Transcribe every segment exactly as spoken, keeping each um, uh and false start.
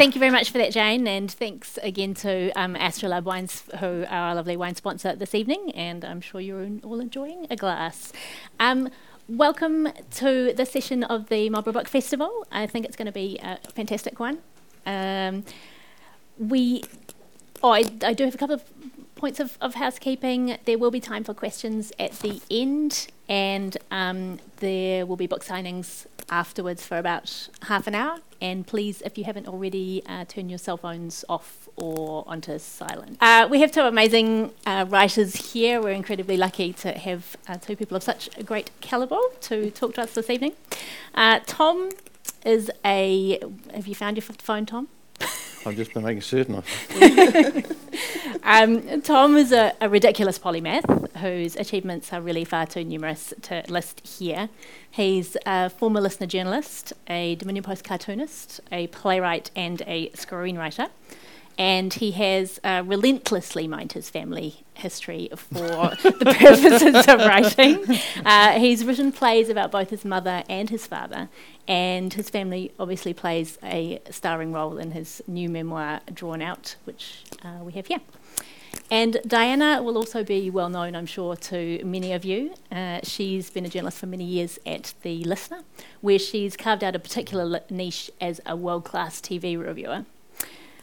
Thank you very much for that, Jane, and thanks again to um, AstroLab Wines, who are our lovely wine sponsor this evening, and I'm sure you're all enjoying a glass. Um, welcome to the session of the Marlborough Book Festival. I think it's going to be a fantastic one. Um, we, oh, I, I do have a couple of points of, of housekeeping. There will be time for questions at the end, and um, there will be book signings afterwards for about half an hour. And please, if you haven't already, uh, turn your cell phones off or onto silent. Uh, we have two amazing uh, writers here. We're incredibly lucky to have uh, two people of such a great calibre to talk to us this evening. Uh, Tom is a... Have you found your phone, Tom? I've just been making certain of it. um, Tom is a, a ridiculous polymath whose achievements are really far too numerous to list here. He's a former Listener journalist, a Dominion Post cartoonist, a playwright and a screenwriter. And he has uh, relentlessly mined his family history for the purposes of writing. Uh, he's written plays about both his mother and his father, and his family obviously plays a starring role in his new memoir, Drawn Out, which uh, we have here. And Diana will also be well known, I'm sure, to many of you. Uh, she's been a journalist for many years at The Listener, where she's carved out a particular li- niche as a world-class T V reviewer.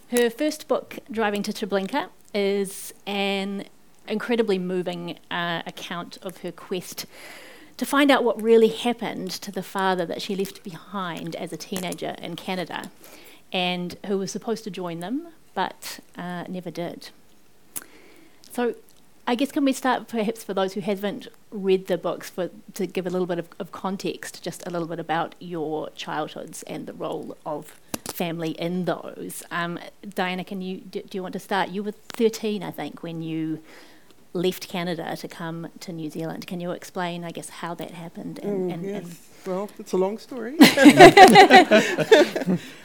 Her first book, Driving to Treblinka, is an incredibly moving uh, account of her quest to find out what really happened to the father that she left behind as a teenager in Canada, and who was supposed to join them, but uh, never did. So I guess can we start perhaps for those who haven't read the books for, to give a little bit of, of context, just a little bit about your childhoods and the role of family in those. Um, Diana, can you do, do you want to start? You were thirteen, I think, when you left Canada to come to New Zealand. Can you explain, I guess, how that happened? And, mm, and, yes. and well, it's a long story.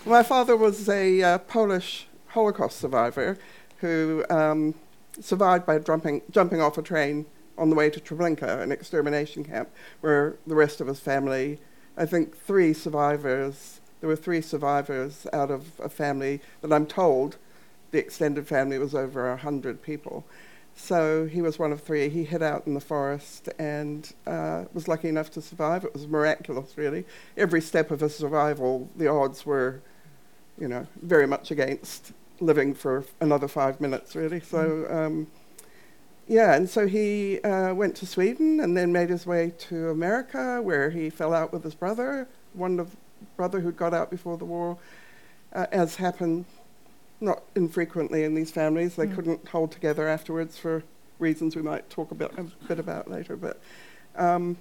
My father was a uh, Polish Holocaust survivor who um, survived by jumping, jumping off a train on the way to Treblinka, an extermination camp, where the rest of his family, I think three survivors, There were three survivors out of a family that I'm told the extended family was over one hundred people. So he was one of three. He hid out in the forest and uh, was lucky enough to survive. It was miraculous, really. Every step of his survival, the odds were, you know, very much against living for another five minutes, really. So, mm. um, yeah, and so he uh, went to Sweden and then made his way to America, where he fell out with his brother, one of brother who got out before the war, uh, as happened not infrequently in these families. They mm. couldn't hold together afterwards for reasons we might talk about a bit about later. But um,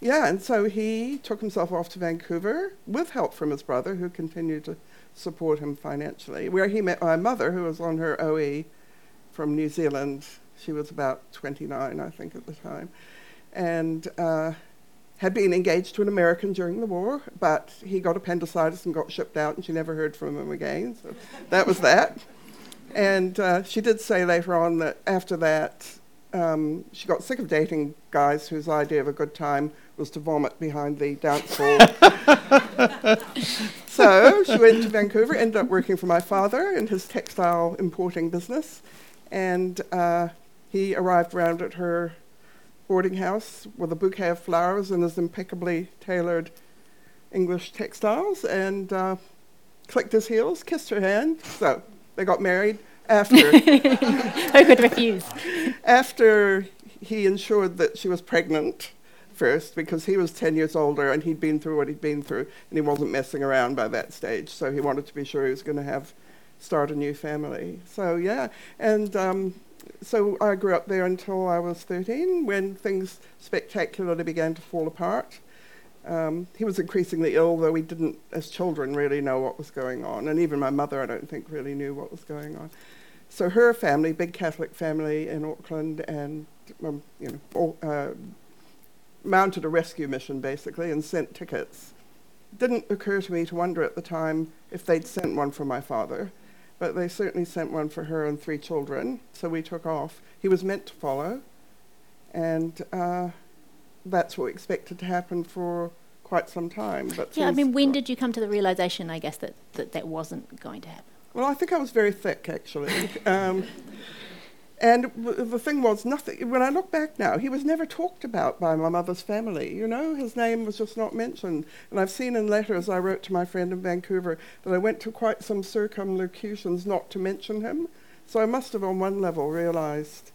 yeah, and so he took himself off to Vancouver with help from his brother, who continued to support him financially, where he met my mother, who was on her O E from New Zealand. She was about twenty-nine, I think, at the time. And... Uh, had been engaged to an American during the war, but he got appendicitis and got shipped out, and she never heard from him again, so that was that. And uh, she did say later on that after that, um, she got sick of dating guys whose idea of a good time was to vomit behind the dance hall. So she went to Vancouver, ended up working for my father in his textile importing business, and uh, he arrived round at her boarding house with a bouquet of flowers and his impeccably tailored English textiles, and uh, clicked his heels, kissed her hand. So they got married after. Who could refuse? After he ensured that she was pregnant first, because he was ten years older and he'd been through what he'd been through, and he wasn't messing around by that stage. So he wanted to be sure he was going to have start a new family. So yeah, and. Um, So I grew up there until I was thirteen, when things spectacularly began to fall apart. Um, he was increasingly ill, though we didn't, as children, really know what was going on. And even my mother, I don't think, really knew what was going on. So her family, big Catholic family in Auckland, and um, you know, all, uh, mounted a rescue mission, basically, and sent tickets. Didn't occur to me to wonder at the time if they'd sent one for my father. But they certainly sent one for her and three children, so we took off. He was meant to follow, and uh, that's what we expected to happen for quite some time. But yeah, I mean, when did you come to the realisation, I guess, that, that that wasn't going to happen? Well, I think I was very thick, actually. Um, and w- the thing was, nothing. When I look back now, he was never talked about by my mother's family, you know? His name was just not mentioned. And I've seen in letters I wrote to my friend in Vancouver that I went to quite some circumlocutions not to mention him. So I must have, on one level, realized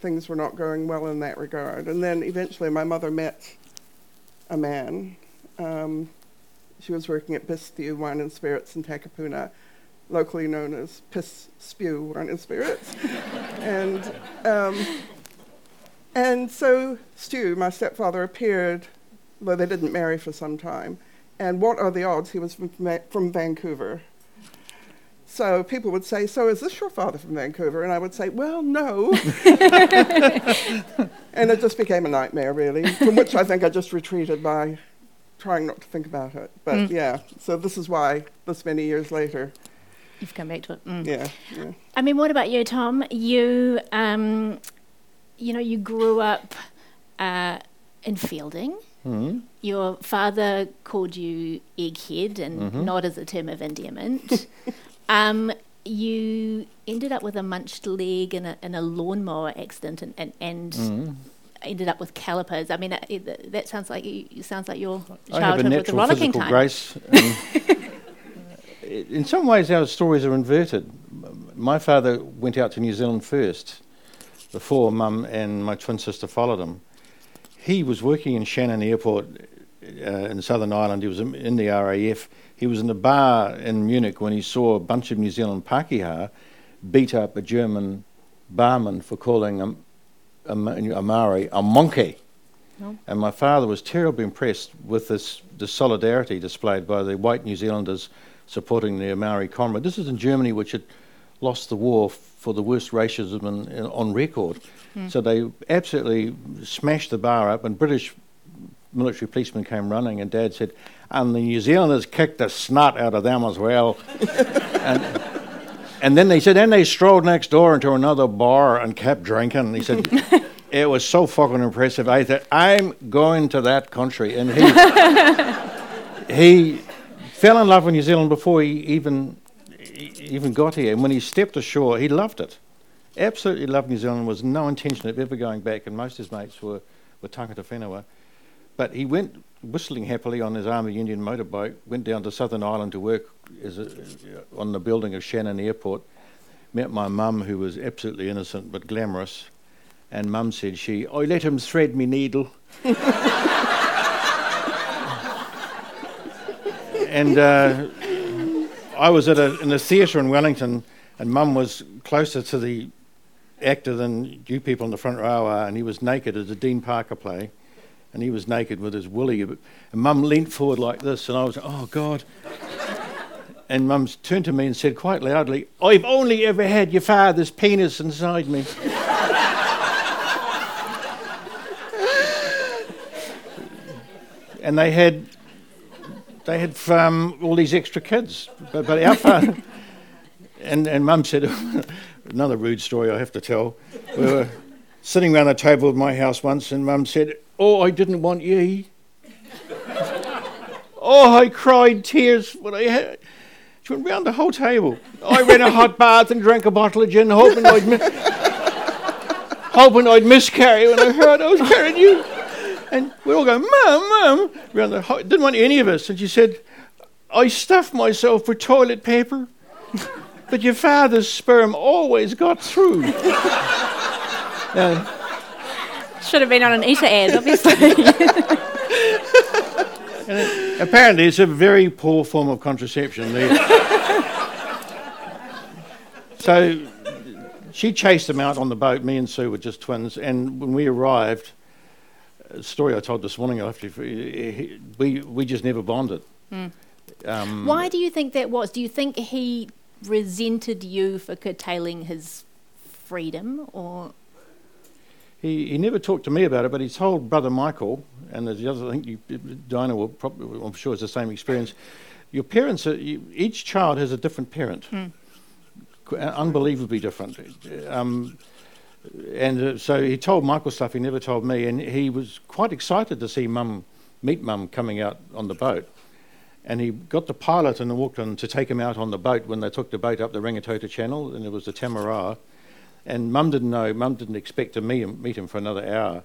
things were not going well in that regard. And then eventually my mother met a man. Um, she was working at Bistu Wine and Spirits in Takapuna, locally known as Piss Spew Wine and Spirits. and um, and so Stu, my stepfather, appeared, though they didn't marry for some time. And what are the odds? He was from, from Vancouver. So people would say, so is this your father from Vancouver? And I would say, well, no. And it just became a nightmare, really, from which I think I just retreated by trying not to think about it. But, mm. yeah, so this is why this many years later. You've come back to it. Mm. Yeah, yeah. I mean, what about you, Tom? You, um, you know, you grew up uh, in Fielding. Mm-hmm. Your father called you egghead, and mm-hmm. not as a term of endearment. Um, you ended up with a munched leg in a, in a lawnmower accident, and, and, and mm. ended up with calipers. I mean, that, that sounds like you, sounds like your childhood with a rollicking time. I have a natural physical grace. In some ways, our stories are inverted. My father went out to New Zealand first, before Mum and my twin sister followed him. He was working in Shannon Airport uh, in Southern Ireland. He was in the R A F. He was in a bar in Munich when he saw a bunch of New Zealand Pākehā beat up a German barman for calling a, a, a Maori a monkey. No. And my father was terribly impressed with this, the solidarity displayed by the white New Zealanders supporting their Maori comrade. This is in Germany, which had lost the war f- for the worst racism in, in, on record. Mm. So they absolutely smashed the bar up, and British military policemen came running, and Dad said, and the New Zealanders kicked the snot out of them as well. and, and then they said, and they strolled next door into another bar and kept drinking. And he said, it was so fucking impressive. I said, I'm going to that country. And he he fell in love with New Zealand before he even he even got here. And when he stepped ashore, he loved it. Absolutely loved New Zealand. Was no intention of ever going back. And most of his mates were, were tangata whenua. But he went whistling happily on his Army Indian motorbike, went down to Southern Ireland to work as a, on the building of Shannon Airport, met my mum, who was absolutely innocent but glamorous, and Mum said she, I let him thread me needle. and uh, I was at a, in a theatre in Wellington, and Mum was closer to the actor than you people in the front row are, and he was naked as a Dean Parker play. And he was naked with his woolly. And Mum leant forward like this, and I was, oh, God. And Mum turned to me and said quite loudly, I've only ever had your father's penis inside me. And they had they had um, all these extra kids. But, but our father... And, and Mum said, another rude story I have to tell. We were sitting around a table at my house once, and Mum said, oh, I didn't want ye. Oh, I cried tears when I had... She went round the whole table. I ran a hot bath and drank a bottle of gin, hoping I'd, mi- hoping I'd miscarry when I heard I was carrying you. And we all go, Mum, Mum, round the ho- didn't want any of us. And she said, I stuffed myself with toilet paper, but your father's sperm always got through. uh, Should have been on an Easter ad, obviously. And it, apparently, it's a very poor form of contraception. So she chased them out on the boat. Me and Sue were just twins, and when we arrived, a story I told this morning, after we we just never bonded. Mm. Um, Why do you think that was? Do you think he resented you for curtailing his freedom, or? He, he never talked to me about it, but he told brother Michael, and the other thing, you, Dinah will probably, I'm sure it's the same experience. Your parents, are, you, each child has a different parent, mm. unbelievably different. Um, and uh, so he told Michael stuff he never told me, and he was quite excited to see Mum, meet Mum coming out on the boat. and he got the pilot in the Auckland to take him out on the boat when they took the boat up the Rangitoto Channel, and it was the Tamara. And Mum didn't know, Mum didn't expect to meet him, meet him for another hour.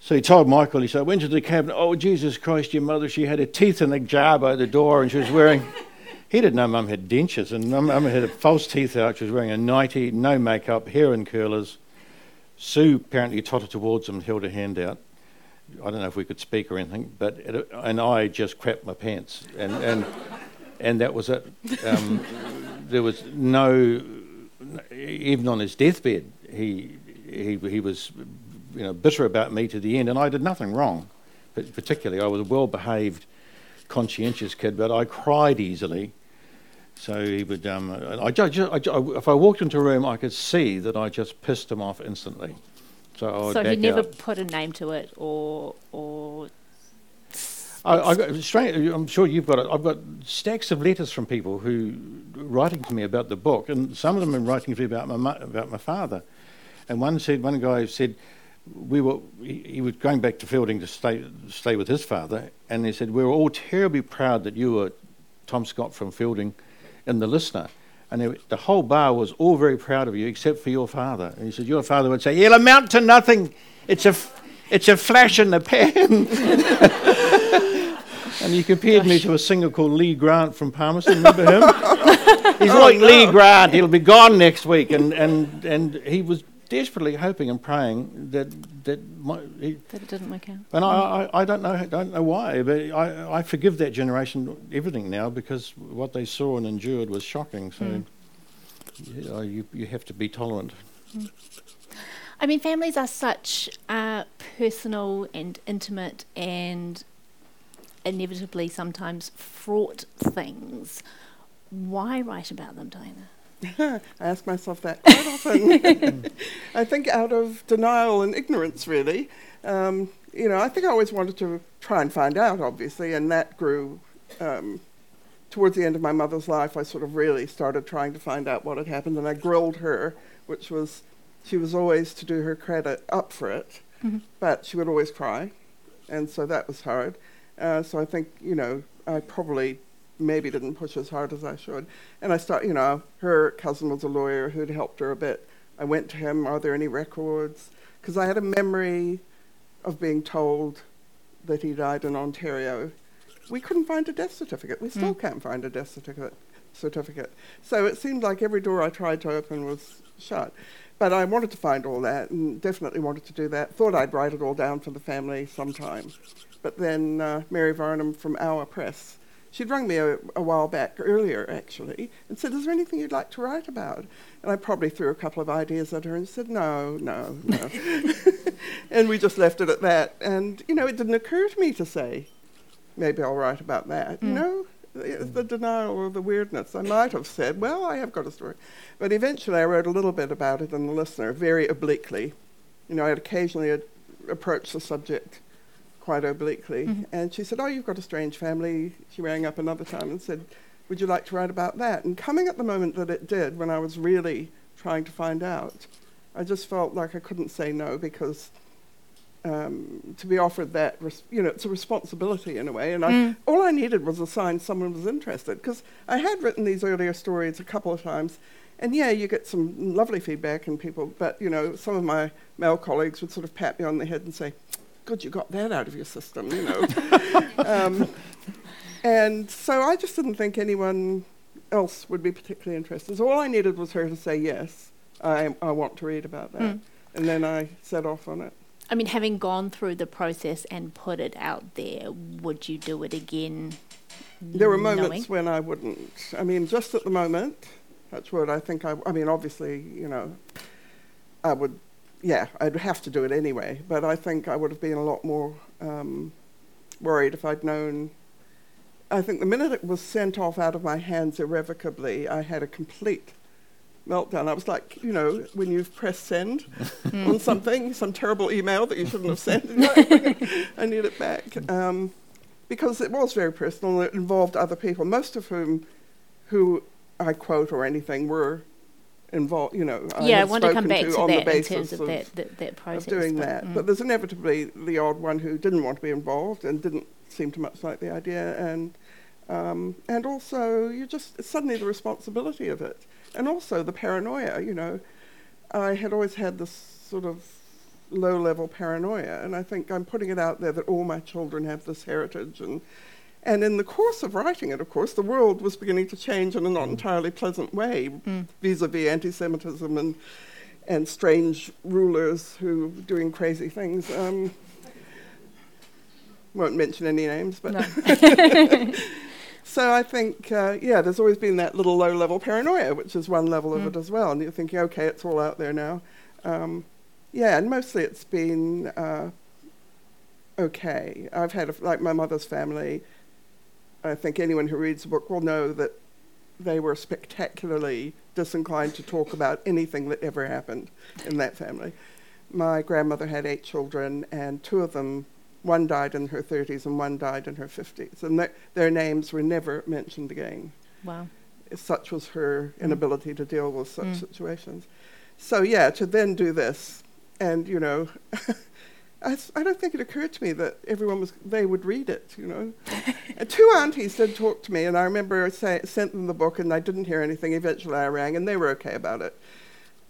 So he told Michael, he said, I went to the cabin, oh, Jesus Christ, your mother, she had her teeth in a jar by the door, and she was wearing... He didn't know Mum had dentures, and Mum had false teeth out. She was wearing a nightie, no makeup, hair in curlers. Sue apparently tottered towards him and held her hand out. I don't know if we could speak or anything, but it, and I just crapped my pants, and and, and that was it. Um, there was no, even on his deathbed, he he he was, you know, bitter about me to the end, and I did nothing wrong. But particularly, I was a well-behaved, conscientious kid, but I cried easily. So he would. Um, I, just, I if I walked into a room, I could see that I just pissed him off instantly. So, so he never out. put a name to it, or or. I, I got, strange, I'm sure you've got it. I've got stacks of letters from people who writing to me about the book, and some of them are writing to me about my about my father. And one said, one guy said, we were he, he was going back to Fielding to stay stay with his father, and they said we were all terribly proud that you were Tom Scott from Fielding, in The Listener. And they, the whole bar was all very proud of you, except for your father. And he said, your father would say, he'll amount to nothing. It's a, f- it's a flash in the pan. And he compared Gosh. me to a singer called Lee Grant from Palmerston. Remember him? He's oh, like no. Lee Grant. He'll be gone next week. And, and, and he was desperately hoping and praying that... That, my, he, that it didn't work out. And I, I, I don't know don't know why, but I, I forgive that generation everything now, because what they saw and endured was shocking. So mm. you, know, you, you have to be tolerant. Mm. I mean, families are such uh, personal and intimate and inevitably sometimes fraught things. Why write about them, Diana? I ask myself that quite often. I think out of denial and ignorance, really. Um, you know, I think I always wanted to try and find out, obviously, and that grew um, towards the end of my mother's life. I sort of really started trying to find out what had happened, and I grilled her, which was, she was always, to do her credit, up for it, mm-hmm. but she would always cry, and so that was hard. Uh, so I think, you know, I probably... maybe didn't push as hard as I should. And I start, you know, her cousin was a lawyer who'd helped her a bit. I went to him, are there any records? Because I had a memory of being told that he died in Ontario. We couldn't find a death certificate. We still mm. can't find a death certificate. certificate. So it seemed like every door I tried to open was shut. But I wanted to find all that, and definitely wanted to do that. Thought I'd write it all down for the family sometime. But then uh, Mary Varnum from Our Press, she'd rung me a, a while back, earlier actually, and said, is there anything you'd like to write about? And I probably threw a couple of ideas at her and said, no, no, no. And we just left it at that. And, you know, it didn't occur to me to say, maybe I'll write about that. Mm. You know, it's the denial or the weirdness. I might have said, well, I have got a story. But eventually I wrote a little bit about it in The Listener, very obliquely. You know, I'd occasionally ad- approach the subject quite obliquely, mm-hmm. and she said, oh, you've got a strange family. She rang up another time and said, would you like to write about that? And coming at the moment that it did, when I was really trying to find out, I just felt like I couldn't say no, because um, to be offered that, res- you know, it's a responsibility in a way, and mm. I, all I needed was a sign someone was interested, because I had written these earlier stories a couple of times, and yeah, you get some lovely feedback and people, but, you know, some of my male colleagues would sort of pat me on the head and say, good, you got that out of your system, you know. um, and so I just didn't think anyone else would be particularly interested. So all I needed was her to say, yes, I, I want to read about that. Mm. And then I set off on it. I mean, having gone through the process and put it out there, would you do it again? There were moments knowing? when I wouldn't. I mean, just at the moment, that's what I think I... W- I mean, obviously, you know, I would... yeah, I'd have to do it anyway, but I think I would have been a lot more um, worried if I'd known. I think the minute it was sent off out of my hands irrevocably, I had a complete meltdown. I was like, you know, when you press send on something, some terrible email that you shouldn't have sent, I need it back. Um, because it was very personal, it involved other people, most of whom, who I quote or anything, were involved, you know. Yeah, I, I want to come back to, to that in terms of, of that, that, that process. Of doing but that. Mm. But there's inevitably the odd one who didn't want to be involved and didn't seem to much like the idea, and Um, and also, you just suddenly the responsibility of it. And also the paranoia, you know. I had always had this sort of low-level paranoia, and I think I'm putting it out there that all my children have this heritage. And, and in the course of writing it, of course, the world was beginning to change in a not entirely pleasant way, mm. vis-a-vis anti-Semitism and, and strange rulers who were doing crazy things. Um, won't mention any names, but... No. So I think, uh, yeah, there's always been that little low-level paranoia, which is one level mm. of it as well. And you're thinking, okay, it's all out there now. Um, yeah, and mostly it's been uh, okay. I've had, a, like my mother's family, I think anyone who reads the book will know that they were spectacularly disinclined to talk about anything that ever happened in that family. My grandmother had eight children, and two of them, one died in her thirties and one died in her fifties. And th- their names were never mentioned again. Wow. Such was her inability mm. to deal with such mm. situations. So, yeah, to then do this, and, you know, I, s- I don't think it occurred to me that everyone was, they would read it, you know. Two aunties did talk to me, and I remember I say, sent them the book, and I didn't hear anything. Eventually I rang, and they were okay about it.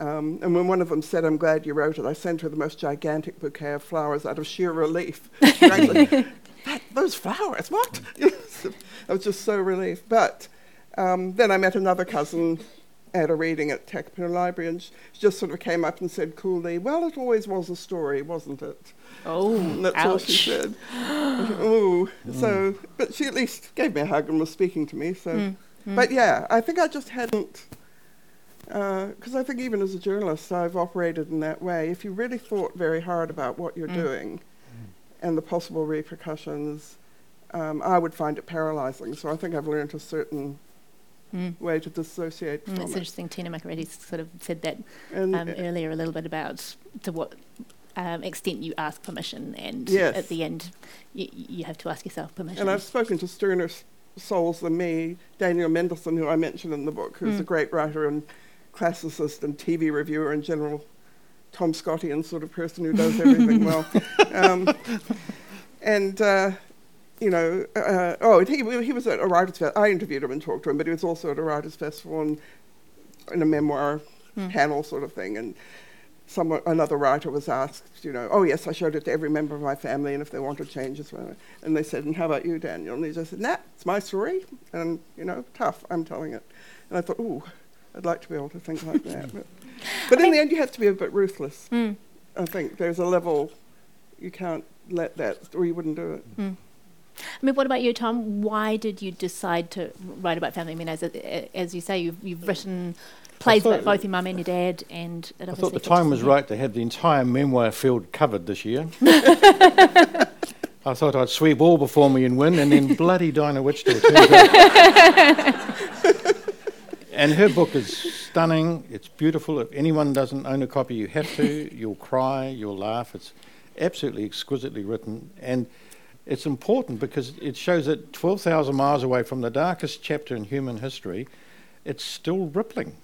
Um, and when one of them said, "I'm glad you wrote it," I sent her the most gigantic bouquet of flowers out of sheer relief. She rang like, that, those flowers, what? I was just so relieved. But um, then I met another cousin at a reading at Takapuna Library, and she just sort of came up and said coolly, "Well, it always was a story, wasn't it?" Oh, and that's ouch. All she said. Ooh. Mm. So, but she at least gave me a hug and was speaking to me. So, mm. Mm. But yeah, I think I just hadn't... Because uh, I think even as a journalist, I've operated in that way. If you really thought very hard about what you're mm. doing mm. and the possible repercussions, um, I would find it paralyzing. So I think I've learned a certain mm. way to dissociate mm. from That's it. Interesting. Tina Macaretti sort of said that um, uh, earlier a little bit about to what um, extent you ask permission. And yes. at the end, y- you have to ask yourself permission. And I've spoken to sterner souls than me, Daniel Mendelsohn, who I mentioned in the book, who's mm. a great writer and classicist and T V reviewer and general Tom Scottian sort of person who does everything well. Um, and, uh, you know, uh, oh, he he was at a writer's festival. I interviewed him and talked to him, but he was also at a writer's festival and in a memoir mm. panel sort of thing. And someone, another writer was asked, you know, "Oh, yes, I showed it to every member of my family, and if they wanted changes." And they said, "And how about you, Daniel?" And he just said, "Nah, it's my story. And, you know, tough, I'm telling it." And I thought, ooh, I'd like to be able to think like that. But, but in mean, the end, you have to be a bit ruthless. Mm. I think there's a level you can't let that, or you wouldn't do it. Mm. I mean, what about you, Tom? Why did you decide to write about family? I mean, as, as you say, you've, you've written plays about both your mum and your dad. And I thought the time was right to have the entire memoir field covered this year. I thought I'd sweep all before me and win, and then bloody Dinah Wichtel turns up. And her book is stunning. It's beautiful. If anyone doesn't own a copy, you have to. You'll cry. You'll laugh. It's absolutely exquisitely written. And it's important because it shows that twelve thousand miles away from the darkest chapter in human history, it's still rippling.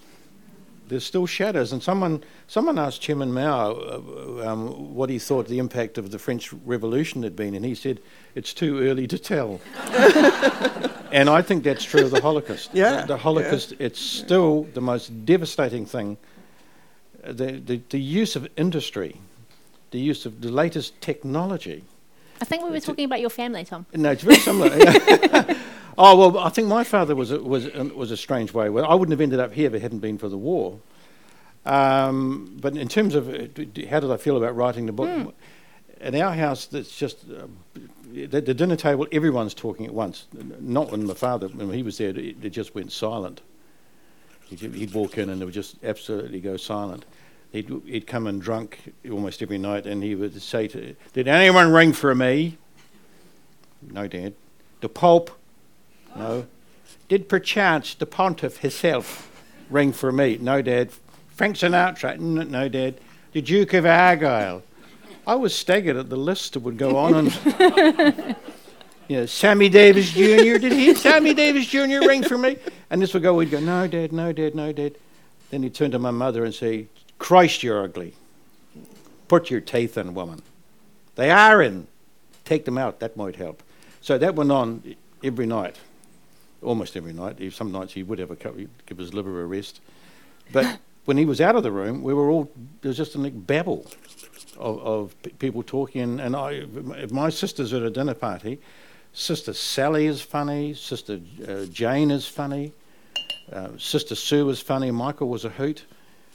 There's still shadows. And someone someone asked Chairman Mao uh, um, what he thought the impact of the French Revolution had been, and he said, "It's too early to tell." And I think that's true of the Holocaust. Yeah. The, the Holocaust, yeah. It's still the most devastating thing. The, the the use of industry, the use of the latest technology. I think we were it's talking about your family, Tom. No, it's very similar. Oh, well, I think my father was a, was a, was a strange way. Well, I wouldn't have ended up here if it hadn't been for the war. Um, but in terms of uh, d- how did I feel about writing the book? Mm. In our house, that's just... Uh, The, the dinner table, everyone's talking at once. Not when my father, when he was there, it, it just went silent. He'd, he'd walk in and it would just absolutely go silent. He'd, he'd come in drunk almost every night, and he would say to, "Did anyone ring for me?" "No, Dad." "The Pope?" "No." "Did perchance the Pontiff himself ring for me?" "No, Dad." "Frank Sinatra?" "No, Dad." "The Duke of Argyll?" I was staggered at the list that would go on. And you know, "Sammy Davis Junior Did he? Sammy Davis Junior ring for me?" And this would go, we'd go, "No, Dad, no, Dad, no, Dad." Then he'd turn to my mother and say, "Christ, you're ugly. Put your teeth in, woman. They are in. Take them out. That might help." So that went on every night. almost every night. He, some nights he would have a cup, he'd give his liver a rest. But when he was out of the room, we were all, there was just a like, babble of, of p- people talking. And, and I, if my sister's at a dinner party, Sister Sally is funny, Sister uh, Jane is funny, uh, Sister Sue is funny, Michael was a hoot.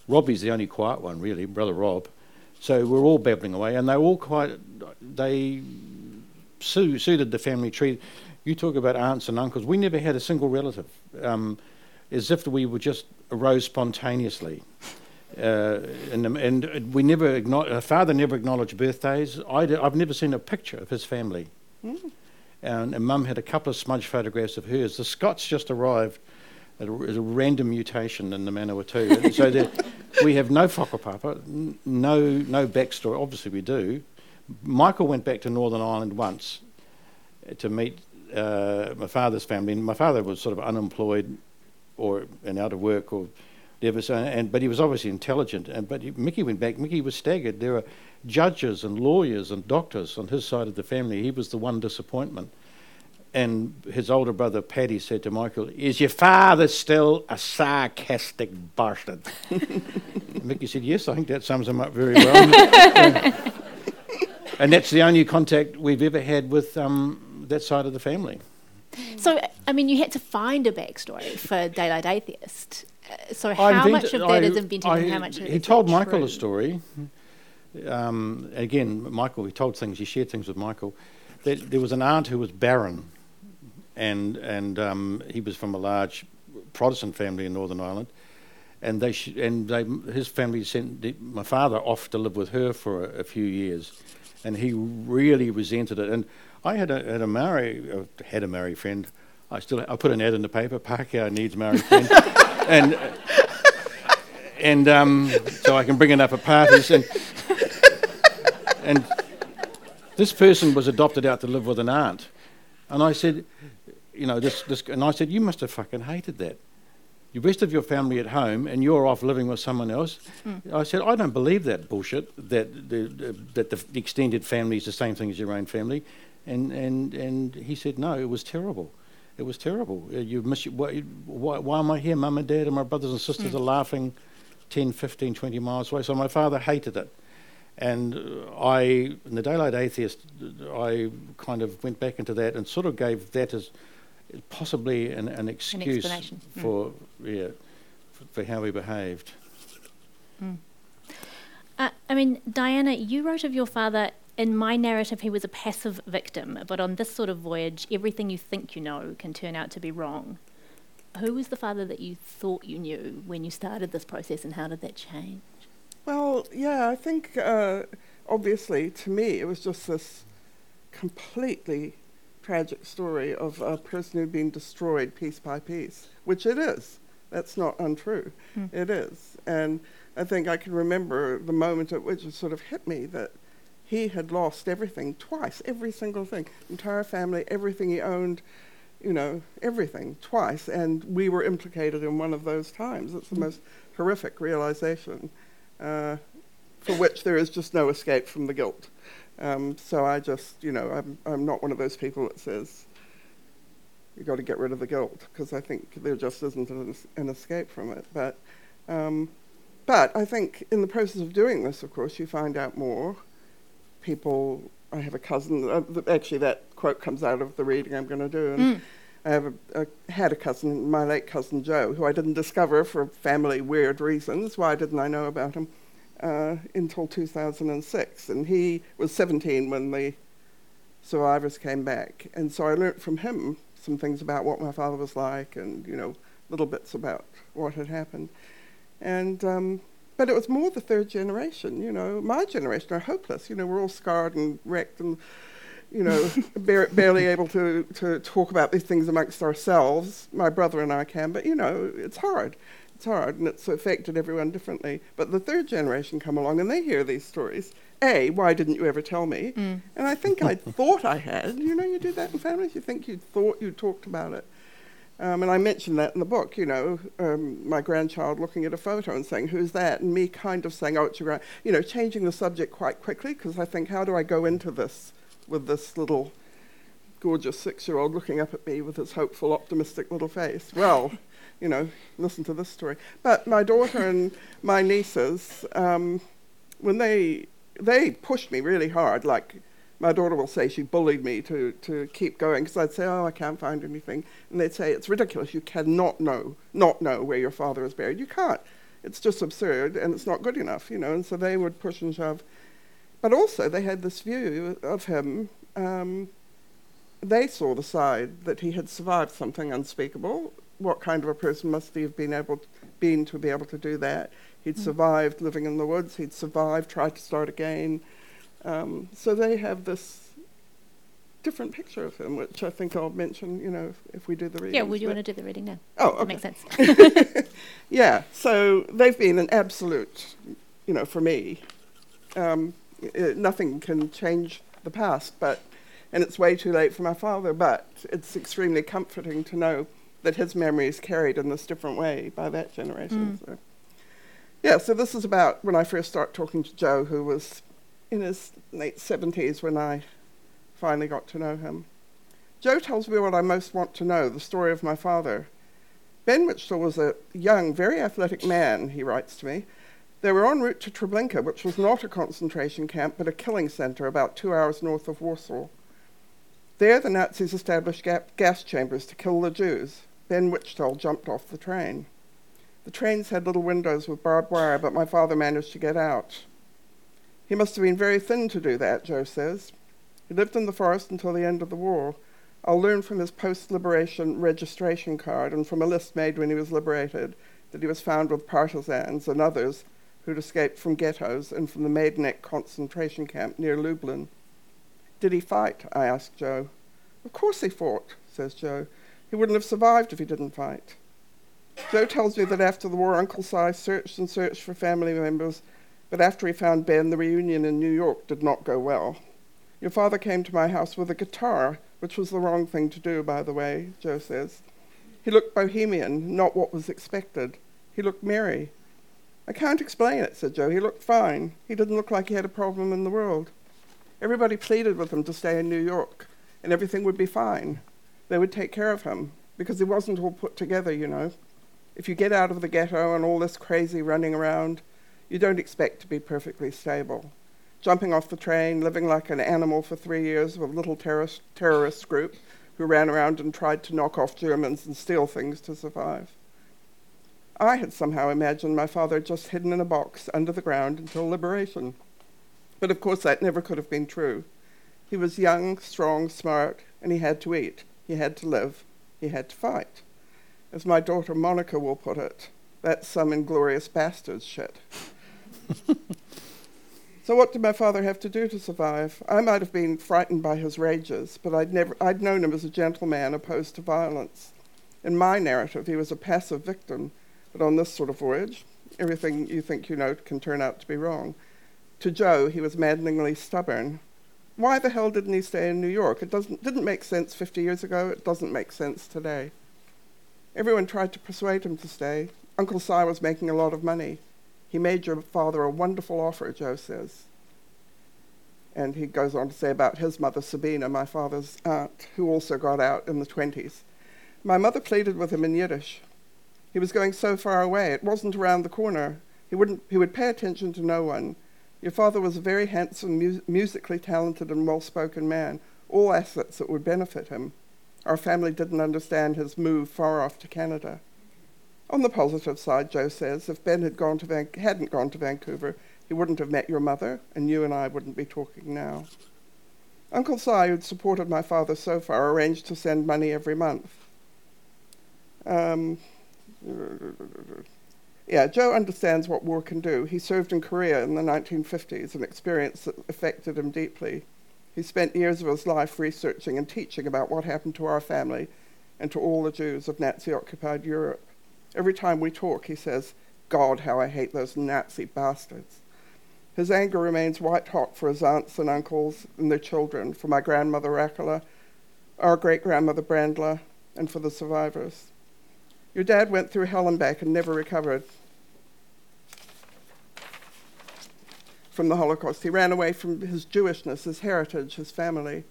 Robbie's the only quiet one, really, Brother Rob. So we're all babbling away, and they're all quite, they su- suited the family tree. You talk about aunts and uncles. We never had a single relative, um, as if we were just arose spontaneously. Uh, and, and we never, acknowledge, our father never acknowledged birthdays. I d- I've never seen a picture of his family. Mm. And, and Mum had a couple of smudge photographs of hers. The Scots just arrived at a, at a random mutation in the Manawatu. So that we have no whakapapa, n- no, no backstory. Obviously we do. Michael went back to Northern Ireland once to meet Uh, my father's family, and my father was sort of unemployed, or and out of work, or whatever. So, and but he was obviously intelligent. And but he, Mickey went back. Mickey was staggered. There were judges and lawyers and doctors on his side of the family. He was the one disappointment. And his older brother Paddy said to Michael, "Is your father still a sarcastic bastard?" Mickey said, "Yes, I think that sums him up very well." And that's the only contact we've ever had with um. that side of the family. So, I mean, you had to find a backstory for Daylight Atheist. Uh, so how invent- much of that I, is invented I, and how much of it is He told Michael true? a story. Um, again, Michael, he told things, he shared things with Michael. That there was an aunt who was barren, and and um, he was from a large Protestant family in Northern Ireland, and they sh- and they his family sent the, my father off to live with her for a, a few years, and he really resented it. And I had a had a Maori uh, had a Maori friend. I still I put an ad in the paper. Pākehā needs Maori friend, and and um, so I can bring it up at parties. And and this person was adopted out to live with an aunt, and I said, you know, this this, and I said, you must have fucking hated that. The rest of your family at home, and you're off living with someone else. Mm. I said, I don't believe that bullshit. That the, the that the extended family is the same thing as your own family. And, and and he said, no, it was terrible. It was terrible. Uh, you miss, why, why, why am I here? Mum and Dad and my brothers and sisters mm. are laughing ten, fifteen, twenty miles away. So my father hated it. And I, in the Daylight Atheist, I kind of went back into that and sort of gave that as possibly an, an excuse an explanation. for mm. yeah for, for how we behaved. Mm. Uh, I mean, Diana, you wrote of your father... In my narrative, he was a passive victim, but on this sort of voyage, everything you think you know can turn out to be wrong. Who was the father that you thought you knew when you started this process, and how did that change? Well, yeah, I think, uh, obviously, to me, it was just this completely tragic story of a person who'd been destroyed piece by piece, which it is. That's not untrue. Mm. It is. And I think I can remember the moment at which it sort of hit me that he had lost everything twice, every single thing, entire family, everything he owned, you know, everything twice. And we were implicated in one of those times. It's the mm. most horrific realization uh, for which there is just no escape from the guilt. Um, so I just, you know, I'm, I'm not one of those people that says, you got to get rid of the guilt, because I think there just isn't an, an escape from it. But, um, but I think in the process of doing this, of course, you find out more. People, I have a cousin, uh, th- actually that quote comes out of the reading I'm going to do, and mm. I have a, a, had a cousin, my late cousin Joe, who I didn't discover for family weird reasons. Why didn't I know about him uh, until two thousand six? And he was seventeen when the survivors came back. And so I learnt from him some things about what my father was like, and, you know, little bits about what had happened. And... Um, But it was more the third generation, you know. My generation are hopeless, you know. We're all scarred and wrecked, and you know, bar- barely able to, to talk about these things amongst ourselves. My brother and I can, but you know, it's hard. It's hard, and it's affected everyone differently. But the third generation come along, and they hear these stories. A, why didn't you ever tell me? Mm. And I think I thought I had. You know, you do that in families. You think you thought you talked about it. Um, and I mentioned that in the book, you know, um, my grandchild looking at a photo and saying, who's that? And me kind of saying, oh, it's your grand-, you know, changing the subject quite quickly, because I think, how do I go into this with this little gorgeous six-year-old looking up at me with his hopeful, optimistic little face. Well, you know, listen to this story. But my daughter and my nieces, um, when they they pushed me really hard, like my daughter will say she bullied me to, to keep going, because I'd say, oh, I can't find anything. And they'd say, it's ridiculous. You cannot know, not know where your father is buried. You can't. It's just absurd, and it's not good enough, you know. And so they would push and shove. But also they had this view of him. Um, they saw the side that he had survived something unspeakable. What kind of a person must he have been able to, been to be able to do that? He'd mm. survived living in the woods. He'd survived, tried to start again. Um, so they have this different picture of him, which I think I'll mention, you know, if, if we do the reading. Yeah, would you want to do the reading now? Oh, okay. That makes sense. Yeah, so they've been an absolute, you know, for me, um, it, nothing can change the past, but, and it's way too late for my father, but it's extremely comforting to know that his memory is carried in this different way by that generation. Mm. So. Yeah, so this is about when I first started talking to Joe, who was in his late seventies when I finally got to know him. Joe tells me what I most want to know, the story of my father. Ben Wichtel was a young, very athletic man, he writes to me. They were en route to Treblinka, which was not a concentration camp, but a killing centre about two hours north of Warsaw. There, the Nazis established ga- gas chambers to kill the Jews. Ben Wichtel jumped off the train. The trains had little windows with barbed wire, but my father managed to get out. He must have been very thin to do that, Joe says. He lived in the forest until the end of the war. I'll learn from his post-liberation registration card and from a list made when he was liberated that he was found with partisans and others who'd escaped from ghettos and from the Majdanek concentration camp near Lublin. Did he fight? I asked Joe. Of course he fought, says Joe. He wouldn't have survived if he didn't fight. Joe tells me that after the war, Uncle Sy searched and searched for family members, but after he found Ben, the reunion in New York did not go well. Your father came to my house with a guitar, which was the wrong thing to do, by the way, Joe says. He looked bohemian, not what was expected. He looked merry. I can't explain it, said Joe. He looked fine. He didn't look like he had a problem in the world. Everybody pleaded with him to stay in New York, and everything would be fine. They would take care of him, because he wasn't all put together, you know. If you get out of the ghetto and all this crazy running around, you don't expect to be perfectly stable. Jumping off the train, living like an animal for three years with a little terrorist, terrorist group who ran around and tried to knock off Germans and steal things to survive. I had somehow imagined my father just hidden in a box under the ground until liberation. But of course that never could have been true. He was young, strong, smart, and he had to eat. He had to live. He had to fight. As my daughter Monica will put it, that's some inglorious bastard shit. So what did my father have to do to survive? I might have been frightened by his rages, but I'd never I'd known him as a gentleman opposed to violence. In my narrative, he was a passive victim, but on this sort of voyage, everything you think you know can turn out to be wrong. To Joe, he was maddeningly stubborn. Why the hell didn't he stay in New York? It doesn't didn't make sense fifty years ago. It doesn't make sense today. Everyone tried to persuade him to stay. Uncle Sy was making a lot of money. He made your father a wonderful offer, Joe says. And he goes on to say about his mother, Sabina, my father's aunt, who also got out in the twenties. My mother pleaded with him in Yiddish. He was going so far away. It wasn't around the corner. He wouldn't. He would pay attention to no one. Your father was a very handsome, mu- musically talented and well-spoken man, all assets that would benefit him. Our family didn't understand his move far off to Canada. On the positive side, Joe says, if Ben had gone to Van- hadn't gone to Vancouver, he wouldn't have met your mother, and you and I wouldn't be talking now. Uncle Sy, who'd supported my father so far, arranged to send money every month. Um, yeah, Joe understands what war can do. He served in Korea in the nineteen fifties, an experience that affected him deeply. He spent years of his life researching and teaching about what happened to our family and to all the Jews of Nazi-occupied Europe. Every time we talk, he says, God, how I hate those Nazi bastards. His anger remains white-hot for his aunts and uncles and their children, for my grandmother Rakela, our great-grandmother Brandler, and for the survivors. Your dad went through hell and back and never recovered from the Holocaust. He ran away from his Jewishness, his heritage, his family.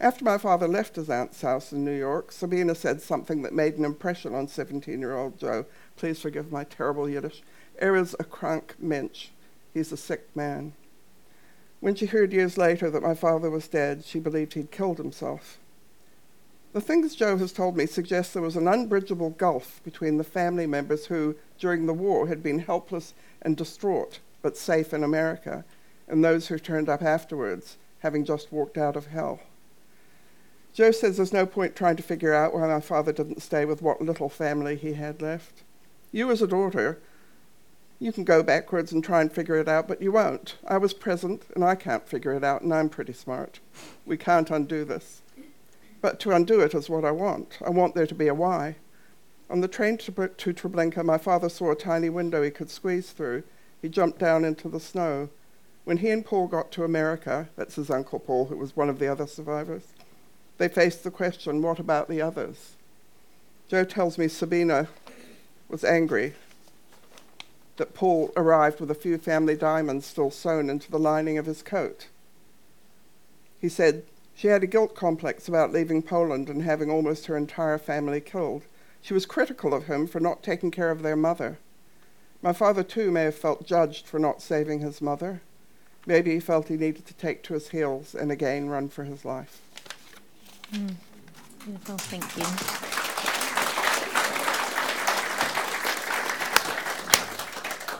After my father left his aunt's house in New York, Sabina said something that made an impression on seventeen-year-old Joe. Please forgive my terrible Yiddish. Er is a krank mensch. He's a sick man. When she heard years later that my father was dead, she believed he'd killed himself. The things Joe has told me suggest there was an unbridgeable gulf between the family members who, during the war, had been helpless and distraught, but safe in America, and those who turned up afterwards, having just walked out of hell. Joe says there's no point trying to figure out why my father didn't stay with what little family he had left. You as a daughter, you can go backwards and try and figure it out, but you won't. I was present, and I can't figure it out, and I'm pretty smart. We can't undo this. But to undo it is what I want. I want there to be a why. On the train to, to Treblinka, my father saw a tiny window he could squeeze through. He jumped down into the snow. When he and Paul got to America, that's his uncle Paul, who was one of the other survivors, they faced the question, what about the others? Joe tells me Sabina was angry that Paul arrived with a few family diamonds still sewn into the lining of his coat. He said she had a guilt complex about leaving Poland and having almost her entire family killed. She was critical of him for not taking care of their mother. My father, too, may have felt judged for not saving his mother. Maybe he felt he needed to take to his heels and again run for his life. Mm. Well, thank you.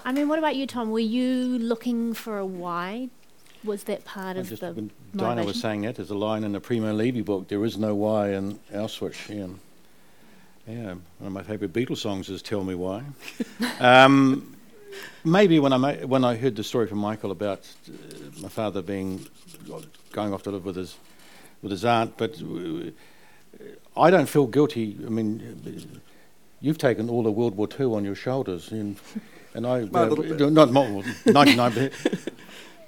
I mean, what about you, Tom? Were you looking for a why? Was that part I of just, the motivation? Dinah was saying that. There's a line in the Primo Levi book, there is no why in Auschwitz. Yeah, yeah. One of my favourite Beatles songs is Tell Me Why. um, maybe when I ma- when I heard the story from Michael about uh, my father being going off to live with his, with his aunt, but w- I don't feel guilty. I mean, you've taken all of World War Two on your shoulders. And And I, uh, not more, ninety-nine.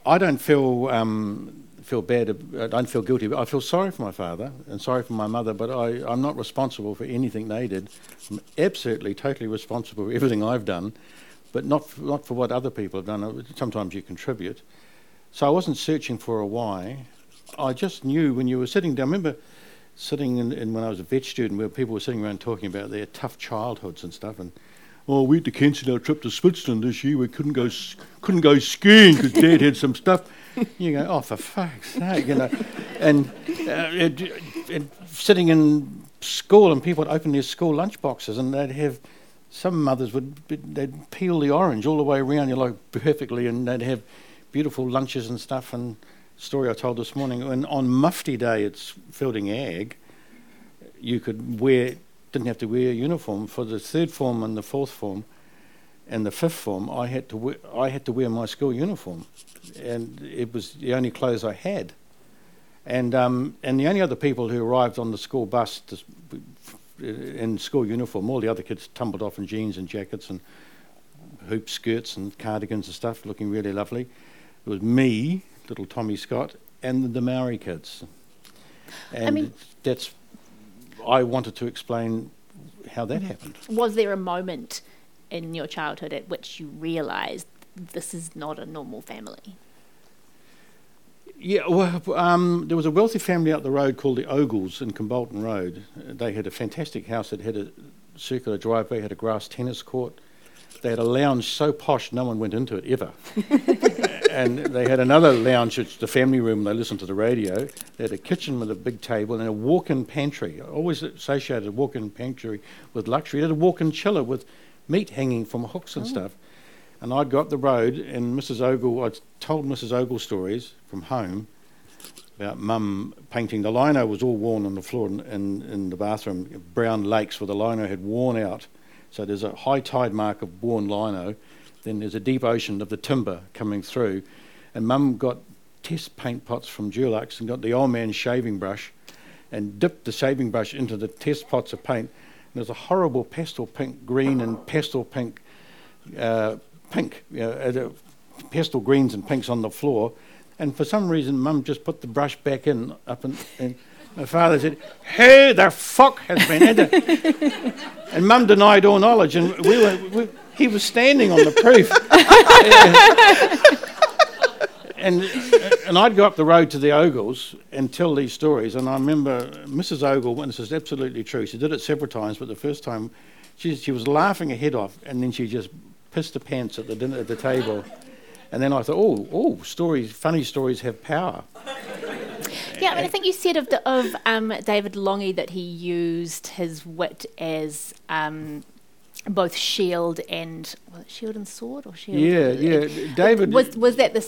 I don't feel um, feel bad. I don't feel guilty. I feel sorry for my father and sorry for my mother. But I, I'm not responsible for anything they did. I'm absolutely, totally responsible for everything I've done, but not f- not for what other people have done. Sometimes you contribute. So I wasn't searching for a why. I just knew when you were sitting down. I remember sitting in, in when I was a vet student, where people were sitting around talking about their tough childhoods and stuff, and. Oh, we had to cancel our trip to Switzerland this year. We couldn't go, couldn't go skiing because Dad had some stuff. You go, oh, for fuck's sake, you know. And, uh, and, and sitting in school, and people would open their school lunch boxes, and they'd have some mothers would they'd peel the orange all the way around, you know, perfectly, and they'd have beautiful lunches and stuff. And story I told this morning, and on Mufti Day, it's Fielding Ag. You could wear. Didn't have to wear a uniform for the third form and the fourth form, and the fifth form. I had to wear, I had to wear my school uniform, and it was the only clothes I had. And um, and the only other people who arrived on the school bus to, in school uniform, all the other kids tumbled off in jeans and jackets and hoop skirts and cardigans and stuff, looking really lovely. It was me, little Tommy Scott, and the Maori kids. And I mean, that's. I wanted to explain how that happened. Was there a moment in your childhood at which you realised this is not a normal family? Yeah, well, um, there was a wealthy family up the road called the Ogles in Combolton Road. They had a fantastic house that had a circular driveway, had a grass tennis court. They had a lounge so posh no one went into it ever. And they had another lounge, it's the family room, they listened to the radio. They had a kitchen with a big table and a walk-in pantry. I always associated a walk-in pantry with luxury. They had a walk-in chiller with meat hanging from hooks and oh. stuff. And I'd go up the road and Missus Ogle, I'd told Missus Ogle stories from home about Mum painting. The lino was all worn on the floor in, in, in the bathroom, brown lakes where the lino had worn out. So there's a high tide mark of worn lino. Then there's a deep ocean of the timber coming through. And Mum got test paint pots from Dulux and got the old man's shaving brush and dipped the shaving brush into the test pots of paint. And there's a horrible pastel pink green and pastel pink, uh, pink, you know, uh, pastel greens and pinks on the floor. And for some reason, Mum just put the brush back in up and... and my father said, "Who the fuck has been in there?" And Mum denied all knowledge, and we were. We, he was standing on the proof, and, and and I'd go up the road to the Ogles and tell these stories. And I remember Missus Ogle, and this is absolutely true, she did it several times, but the first time she she was laughing her head off, and then she just pissed her pants at the dinner at the table. And then I thought, oh, oh, stories, funny stories have power. Yeah, I mean, I think you said of the, of um, David Lange that he used his wit as um, both shield and was it shield and sword or shield. Yeah, yeah. David was was that the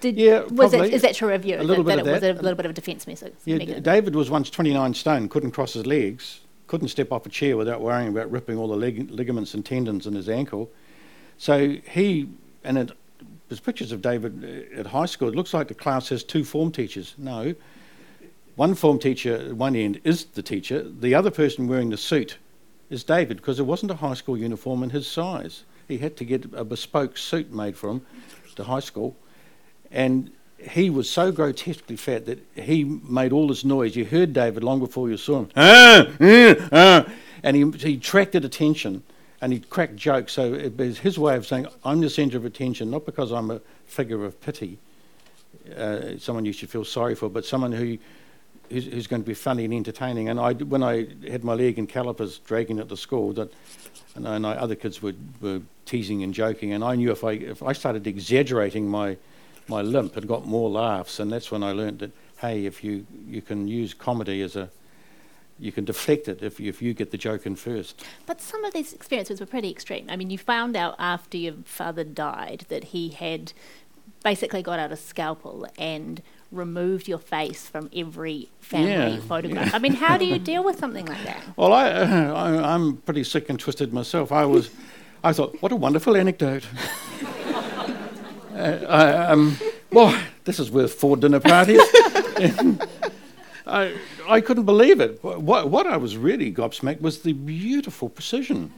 did yeah, was that, is that true of you? A little that, bit that of it that. was a little bit of a defence message. Yeah, d- David was once twenty-nine stone, couldn't cross his legs, couldn't step off a chair without worrying about ripping all the leg- ligaments and tendons in his ankle. So he and it. There's pictures of David at high school. It looks like the class has two form teachers. No. One form teacher at one end is the teacher. The other person wearing the suit is David, because there wasn't a high school uniform in his size. He had to get a bespoke suit made for him to high school. And he was so grotesquely fat that he made all this noise. You heard David long before you saw him. Ah, ah, ah. And he, he attracted attention. And he'd crack jokes, so it was his way of saying, I'm the centre of attention, not because I'm a figure of pity, uh, someone you should feel sorry for, but someone who who's, who's going to be funny and entertaining. And I, when I had my leg in calipers dragging at the school, that, and, and I, other kids were, were teasing and joking, and I knew if I if I started exaggerating my my limp, it got more laughs, and that's when I learned that, hey, if you, you can use comedy as a... You can deflect it if you, if you get the joke in first. But some of these experiences were pretty extreme. I mean, you found out after your father died that he had basically got out a scalpel and removed your face from every family yeah, photograph. Yeah. I mean, how do you deal with something like that? Well, I, I, I'm pretty sick and twisted myself. I was, I thought, what a wonderful anecdote. uh, I, um, well, this is worth four dinner parties. I, I couldn't believe it. What, what I was really gobsmacked was the beautiful precision.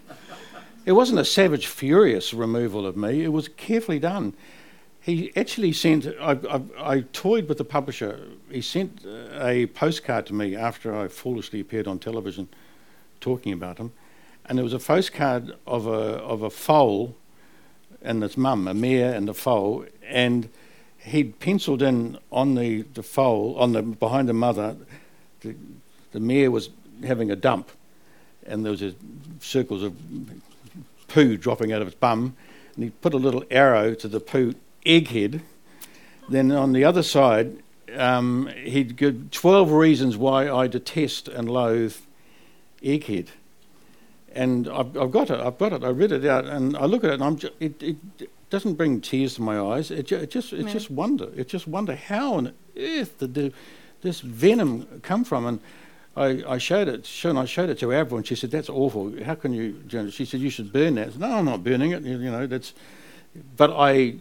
It wasn't a savage, furious removal of me. It was carefully done. He actually sent... I, I, I toyed with the publisher. He sent a postcard to me after I foolishly appeared on television talking about him. And it was a postcard of a, of a foal and its mum, a mare and a foal, and... He'd penciled in on the, the foal, on the behind the mother, the, the mare was having a dump, and there was a, circles of poo dropping out of its bum, and he put a little arrow to the poo egghead. Then on the other side, um, he'd give twelve reasons why I detest and loathe egghead. And I've, I've got it, I've got it, I read it out, and I look at it, and I'm just... It, it, doesn't bring tears to my eyes. It, ju- it just, it's yeah. just wonder. It's just wonder how on earth did the, this venom come from? And I, I showed it. Sean, I showed it to Avril, and she said, "That's awful. How can you?" She said, "You should burn that." I said, no, I'm not burning it. You, you know, that's. But I,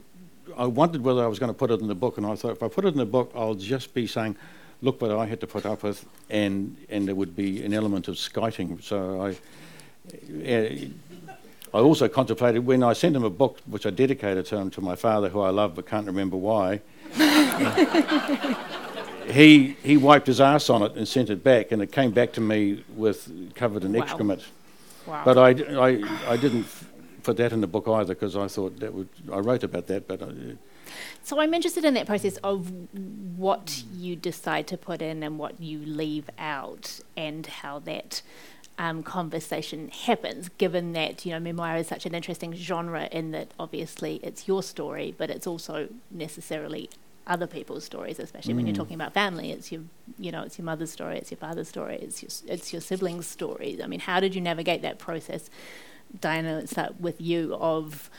I wondered whether I was going to put it in the book, and I thought if I put it in the book, I'll just be saying, "Look what I had to put up with," and and there would be an element of skiting. So I. Uh, I also contemplated when I sent him a book which I dedicated to him, to my father, who I love but can't remember why. he he wiped his ass on it and sent it back, and it came back to me with covered in wow. excrement. Wow. But I, I, I didn't f- put that in the book either, because I thought that would I wrote about that, but. I, So I'm interested in that process of what you decide to put in and what you leave out, and how that. Um, conversation happens, given that, you know, memoir is such an interesting genre in that obviously it's your story, but it's also necessarily other people's stories, especially mm. when you're talking about family. It's your, you know, it's your mother's story, it's your father's story, it's your, it's your siblings' stories. I mean, how did you navigate that process, Diana? Let's start with you, of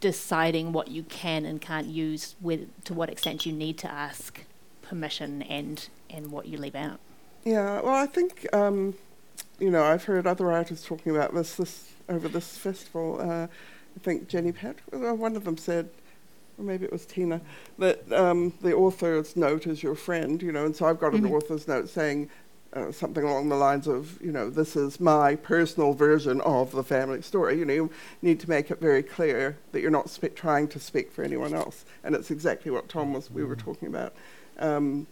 deciding what you can and can't use, with, to what extent you need to ask permission, and, and what you leave out. Yeah, well, I think... Um You know, I've heard other artists talking about this this over this festival. Uh, I think Jenny Pat, one of them said, or maybe it was Tina, that um, the author's note is your friend, you know, and so I've got mm-hmm. an author's note saying uh, something along the lines of, you know, this is my personal version of the family story. You know, you need to make it very clear that you're not spe- trying to speak for anyone else. And it's exactly what Tom was, we were talking about. Um,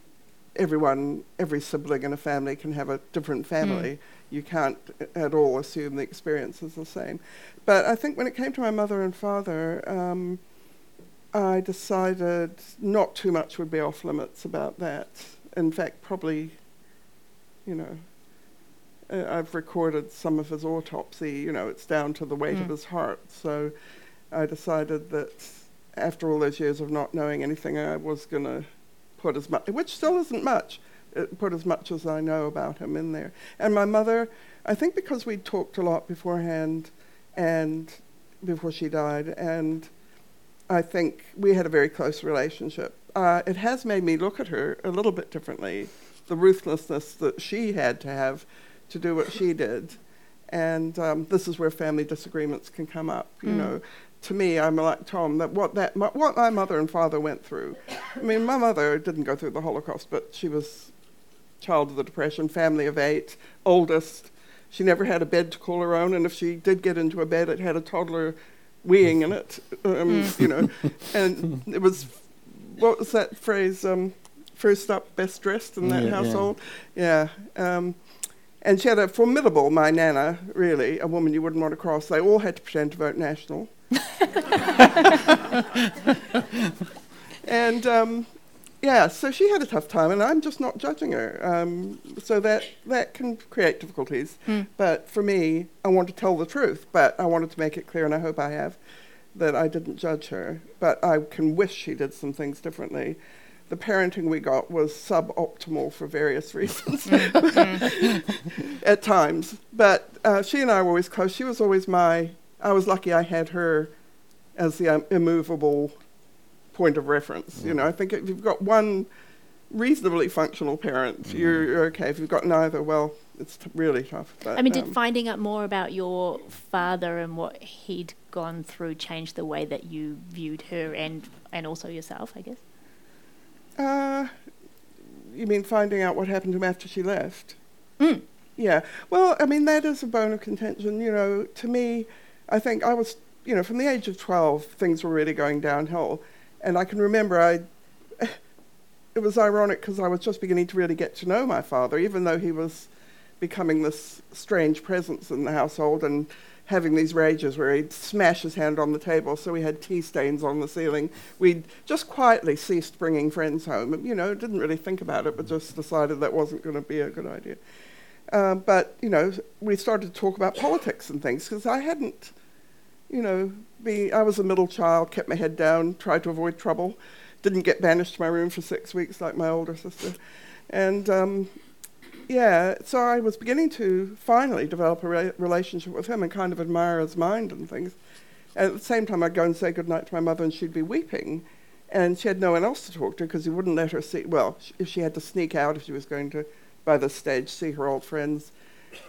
everyone, every sibling in a family can have a different family. Mm. You can't at all assume the experience is the same. But I think when it came to my mother and father, um, I decided not too much would be off limits about that. In fact, probably, you know, I've recorded some of his autopsy, you know, it's down to the weight mm. of his heart. So I decided that after all those years of not knowing anything, I was going to put as much, which still isn't much, uh, put as much as I know about him in there. And my mother, I think because we talked a lot beforehand and before she died, and I think we had a very close relationship. Uh, it has made me look at her a little bit differently, the ruthlessness that she had to have to do what she did. And um, this is where family disagreements can come up, you mm. know. To me, I'm like Tom, that what that my, what my mother and father went through. I mean, my mother didn't go through the Holocaust, but she was child of the Depression, family of eight, oldest. She never had a bed to call her own, and if she did get into a bed, it had a toddler weeing in it, um, mm. you know. And it was, what was that phrase, um, first up, best dressed in that yeah, household? Yeah. yeah um, And she had a formidable, my nana, really, a woman you wouldn't want to cross. They all had to pretend to vote National. and, um, yeah, so she had a tough time, and I'm just not judging her. Um, so that, that can create difficulties. Mm. But for me, I want to tell the truth, but I wanted to make it clear, and I hope I have, that I didn't judge her. But I can wish she did some things differently. The parenting we got was suboptimal for various reasons at times. But uh, she and I were always close. She was always my, I was lucky I had her as the um, immovable point of reference. Mm. You know, I think if you've got one reasonably functional parent, mm. you're, you're okay. If you've got neither, well, it's t- really tough. But, I mean, did um, finding out more about your father and what he'd gone through change the way that you viewed her and, and also yourself, I guess? Uh, you mean finding out what happened to him after she left? Mm. Yeah. Well, I mean, that is a bone of contention. You know, to me, I think I was, you know, from the age of twelve, things were really going downhill. And I can remember I, it was ironic because I was just beginning to really get to know my father, even though he was becoming this strange presence in the household and having these rages where he'd smash his hand on the table, so we had tea stains on the ceiling. We'd just quietly ceased bringing friends home. You know, didn't really think about it, but just decided that wasn't going to be a good idea. Um, but, you know, we started to talk about politics and things, because I hadn't, you know, be, I was a middle child, kept my head down, tried to avoid trouble, didn't get banished to my room for six weeks like my older sister. And... Um, Yeah, so I was beginning to finally develop a re- relationship with him and kind of admire his mind and things. And at the same time, I'd go and say goodnight to my mother and she'd be weeping. And she had no one else to talk to because he wouldn't let her see... Well, sh- if she had to sneak out, if she was going to, by this stage, see her old friends,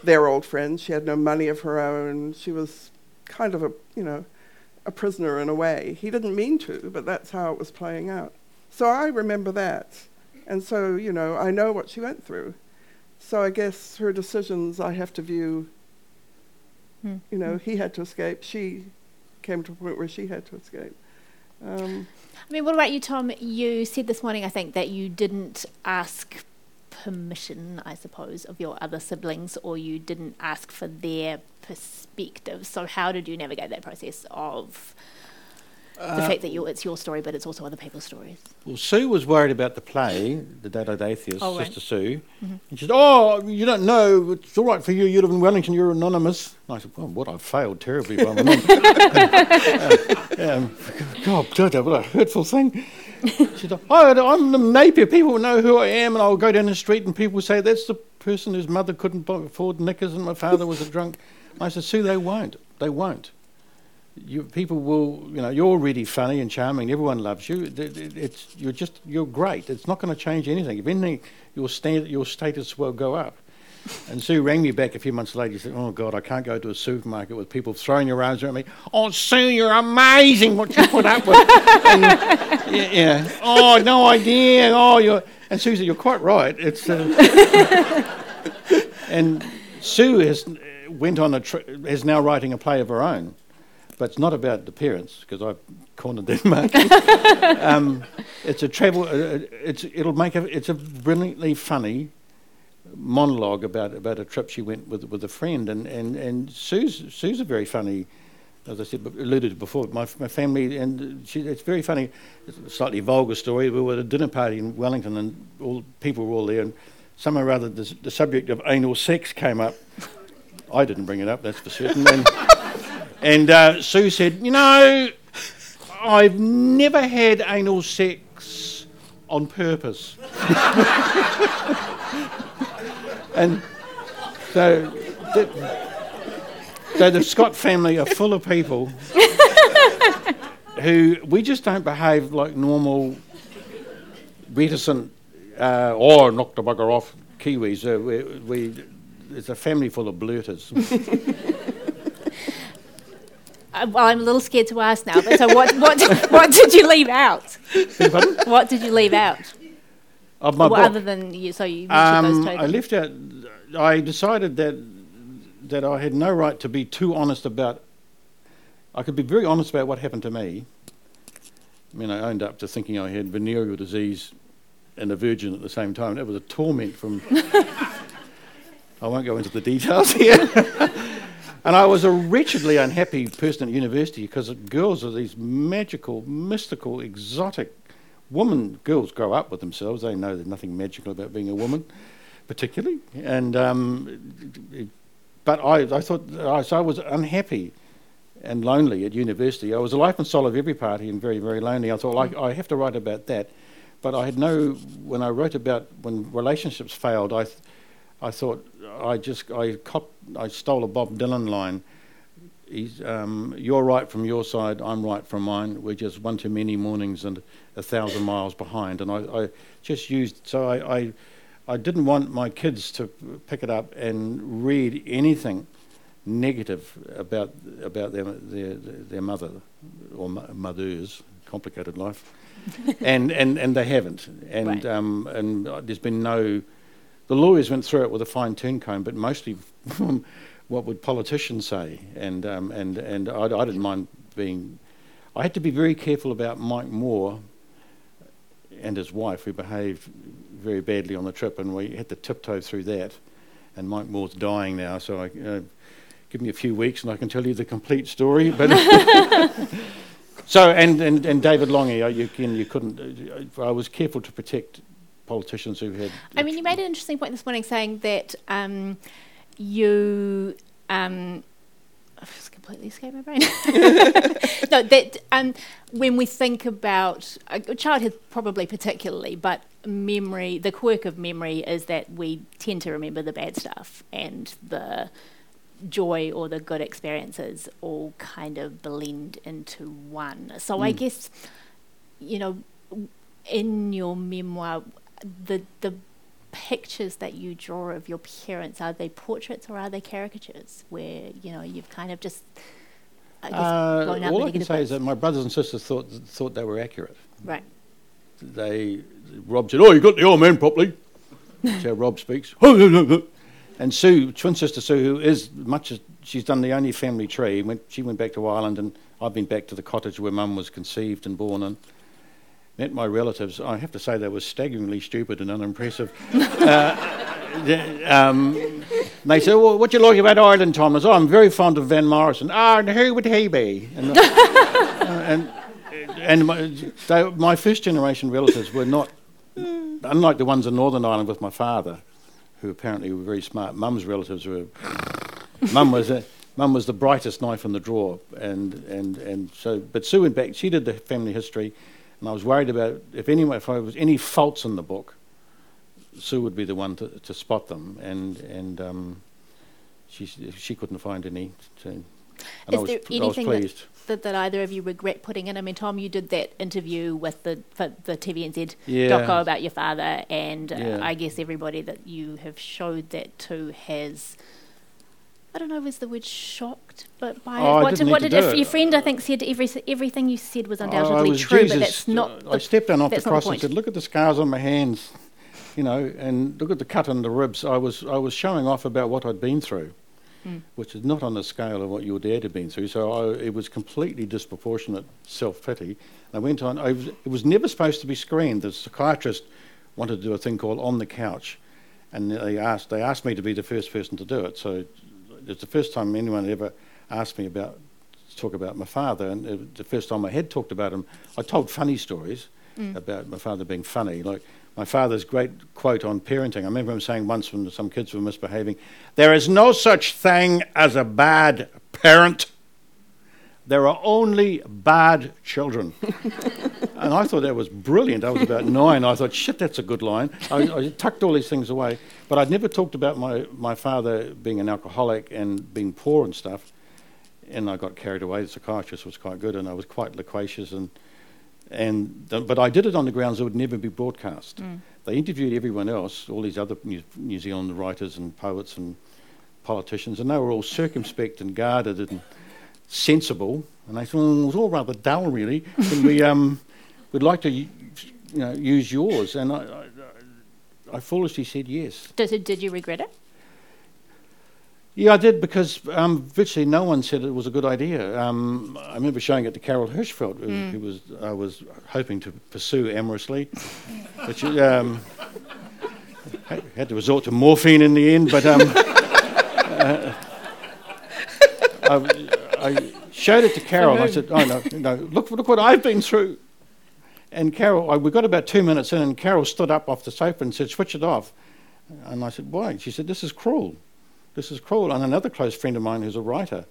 their old friends. She had no money of her own. She was kind of a, you know, a prisoner in a way. He didn't mean to, but that's how it was playing out. So I remember that. And so, you know, I know what she went through. So I guess her decisions I have to view, mm. you know, mm. he had to escape. She came to a point where she had to escape. Um, I mean, what about you, Tom? You said this morning, I think, that you didn't ask permission, I suppose, of your other siblings, or you didn't ask for their perspective. So how did you navigate that process of uh, the fact that you, it's your story, but it's also other people's stories? Well, Sue was worried about the play, The Daylight Atheist, oh, right. Sister Sue. Mm-hmm. And she said, oh, you don't know, it's all right for you, you live in Wellington, you're anonymous. And I said, well, what, I've failed terribly by my mum. um, God, God, what a hurtful thing. She said, oh, I'm the Napier, people know who I am, and I'll go down the street and people say, that's the person whose mother couldn't afford knickers and my father was a drunk. And I said, Sue, they won't, they won't. You, people will, you know, you're really funny and charming. Everyone loves you. It, it, it's you're just you're great. It's not going to change anything. If anything, your stand, your status will go up. And Sue rang me back a few months later. She said, "Oh God, I can't go to a supermarket with people throwing their arms around me. Oh Sue, you're amazing. What you put up with? And, yeah, yeah. Oh, no idea. Oh, you're." And Sue said, "You're quite right. It's." Uh, and Sue has went on a tri- is now writing a play of her own. But it's not about the parents, because I've cornered that market. um, it's a travel. Uh, it's it'll make a. It's a brilliantly funny monologue about, about a trip she went with with a friend, and and and Sue's Sue's a very funny as I said, alluded before, my my family, and she, it's very funny, it's a slightly vulgar story. We were at a dinner party in Wellington, and all people were all there, and somehow or other the, the subject of anal sex came up. I didn't bring it up, that's for certain. And, and uh, Sue said, you know, I've never had anal sex on purpose. And so... Th- So the Scott family are full of people who we just don't behave like normal, reticent, uh, or knock the bugger off Kiwis. Uh, we, we, it's a family full of blurters. uh, well, I'm a little scared to ask now. But so what? What? Did, what did you leave out? Pardon? What did you leave out? Of my well, book. Other than you, so you mentioned um, those tokens. I left out. I decided that. that I had no right to be too honest about. I could be very honest about what happened to me. I mean, I owned up to thinking I had venereal disease and a virgin at the same time. That was a torment from... I won't go into the details here. And I was a wretchedly unhappy person at university because girls are these magical, mystical, exotic women. Girls grow up with themselves. They know there's nothing magical about being a woman, particularly. And... Um, it, it, But I, I thought, I, so I was unhappy and lonely at university. I was the life and soul of every party and very, very lonely. I thought, like, I have to write about that. But I had no, when I wrote about when relationships failed, I th- I thought, I just, I cop, I stole a Bob Dylan line. He's, um, you're right from your side, I'm right from mine. We're just one too many mornings and a thousand miles behind. And I, I just used, so I... I I didn't want my kids to pick it up and read anything negative about about their their, their mother or mothers. Complicated life, and, and and they haven't. And right. um and there's been no. The lawyers went through it with a fine tooth comb, but mostly from what would politicians say. And um and and I, I didn't mind being. I had to be very careful about Mike Moore and his wife, who behaved very badly on the trip, and we had to tiptoe through that. And Mike Moore's dying now, so I, uh, give me a few weeks and I can tell you the complete story. But so and, and, and David Longy, I, you, can, you couldn't. I was careful to protect politicians who had. I mean, you made an interesting point this morning, saying that um, you. Um, It's completely escaped my brain. No, that um, when we think about uh, childhood, probably particularly, but memory, the quirk of memory is that we tend to remember the bad stuff, and the joy or the good experiences all kind of blend into one. So mm. I guess, you know, in your memoir, the the. pictures that you draw of your parents, are they portraits or are they caricatures, where, you know, you've kind of just, I guess, uh, blown up? All I can say is that my brothers and sisters thought thought they were accurate. Right. They Rob said, "Oh, you got the old man properly." That's how Rob speaks. And Sue, twin sister Sue, who is much as she's done the only family tree. Went she went back to Ireland, and I've been back to the cottage where Mum was conceived and born in. Met my relatives. I have to say they were staggeringly stupid and unimpressive. uh, um, they said, "Well, what do you like about Ireland, Thomas?" "Oh, I'm very fond of Van Morrison." "Ah, oh, and who would he be?" And uh, and, and my, they, my first generation relatives were not, unlike the ones in Northern Ireland with my father, who apparently were very smart. Mum's relatives were. Mum was a. Mum was the brightest knife in the drawer, and and and so. But Sue went back. She did the family history. And I was worried about if anyone, if there was any faults in the book, Sue would be the one to, to spot them, and and um, she she couldn't find any. To, and Is I was, there p- anything I was pleased. That, that, that either of you regret putting in? I mean, Tom, you did that interview with the for the T V N Z yeah. doco about your father, and uh, yeah. I guess everybody that you have showed that to has. I don't know if it's the word shocked, but by oh, what did, what did if your friend I think said every everything you said was undoubtedly oh, was true, Jesus, but that's not. I stepped down off the cross and said, "Look at the scars on my hands, you know, and look at the cut on the ribs." I was I was showing off about what I'd been through, mm. which is not on the scale of what your dad had been through. So I, it was completely disproportionate self-pity. I went on. I was, it was never supposed to be screened. The psychiatrist wanted to do a thing called On the Couch, and they asked they asked me to be the first person to do it. So. It's the first time anyone ever asked me about to talk about my father, and it, the first time I had talked about him, I told funny stories mm. about my father being funny, like my father's great quote on parenting. I remember him saying once when some kids were misbehaving, "There is no such thing as a bad parent. There are only bad children." And I thought that was brilliant. I was about nine. I thought, shit, that's a good line. I, I tucked all these things away. But I'd never talked about my, my father being an alcoholic and being poor and stuff. And I got carried away. The psychiatrist was quite good, and I was quite loquacious. and. And th- but I did it on the grounds it would never be broadcast. Mm. They interviewed everyone else, all these other New, New Zealand writers and poets and politicians, and they were all circumspect and guarded and sensible. And they thought, well, it was all rather dull, really. And we um, would like to, you know, use yours. And I, I, I foolishly said yes. Did Did you regret it? Yeah, I did, because um, virtually no one said it was a good idea. Um, I remember showing it to Carol Hirschfeld, who, mm. who was I was hoping to pursue amorously, but she um, had to resort to morphine in the end. But um, uh, I, I showed it to Carol. I said, "Oh no, no! Look, look what I've been through." And Carol, I, we got about two minutes in, and Carol stood up off the sofa and said, "Switch it off." And I said, "Why?" She said, "This is cruel." This is cruel. And another close friend of mine who's a writer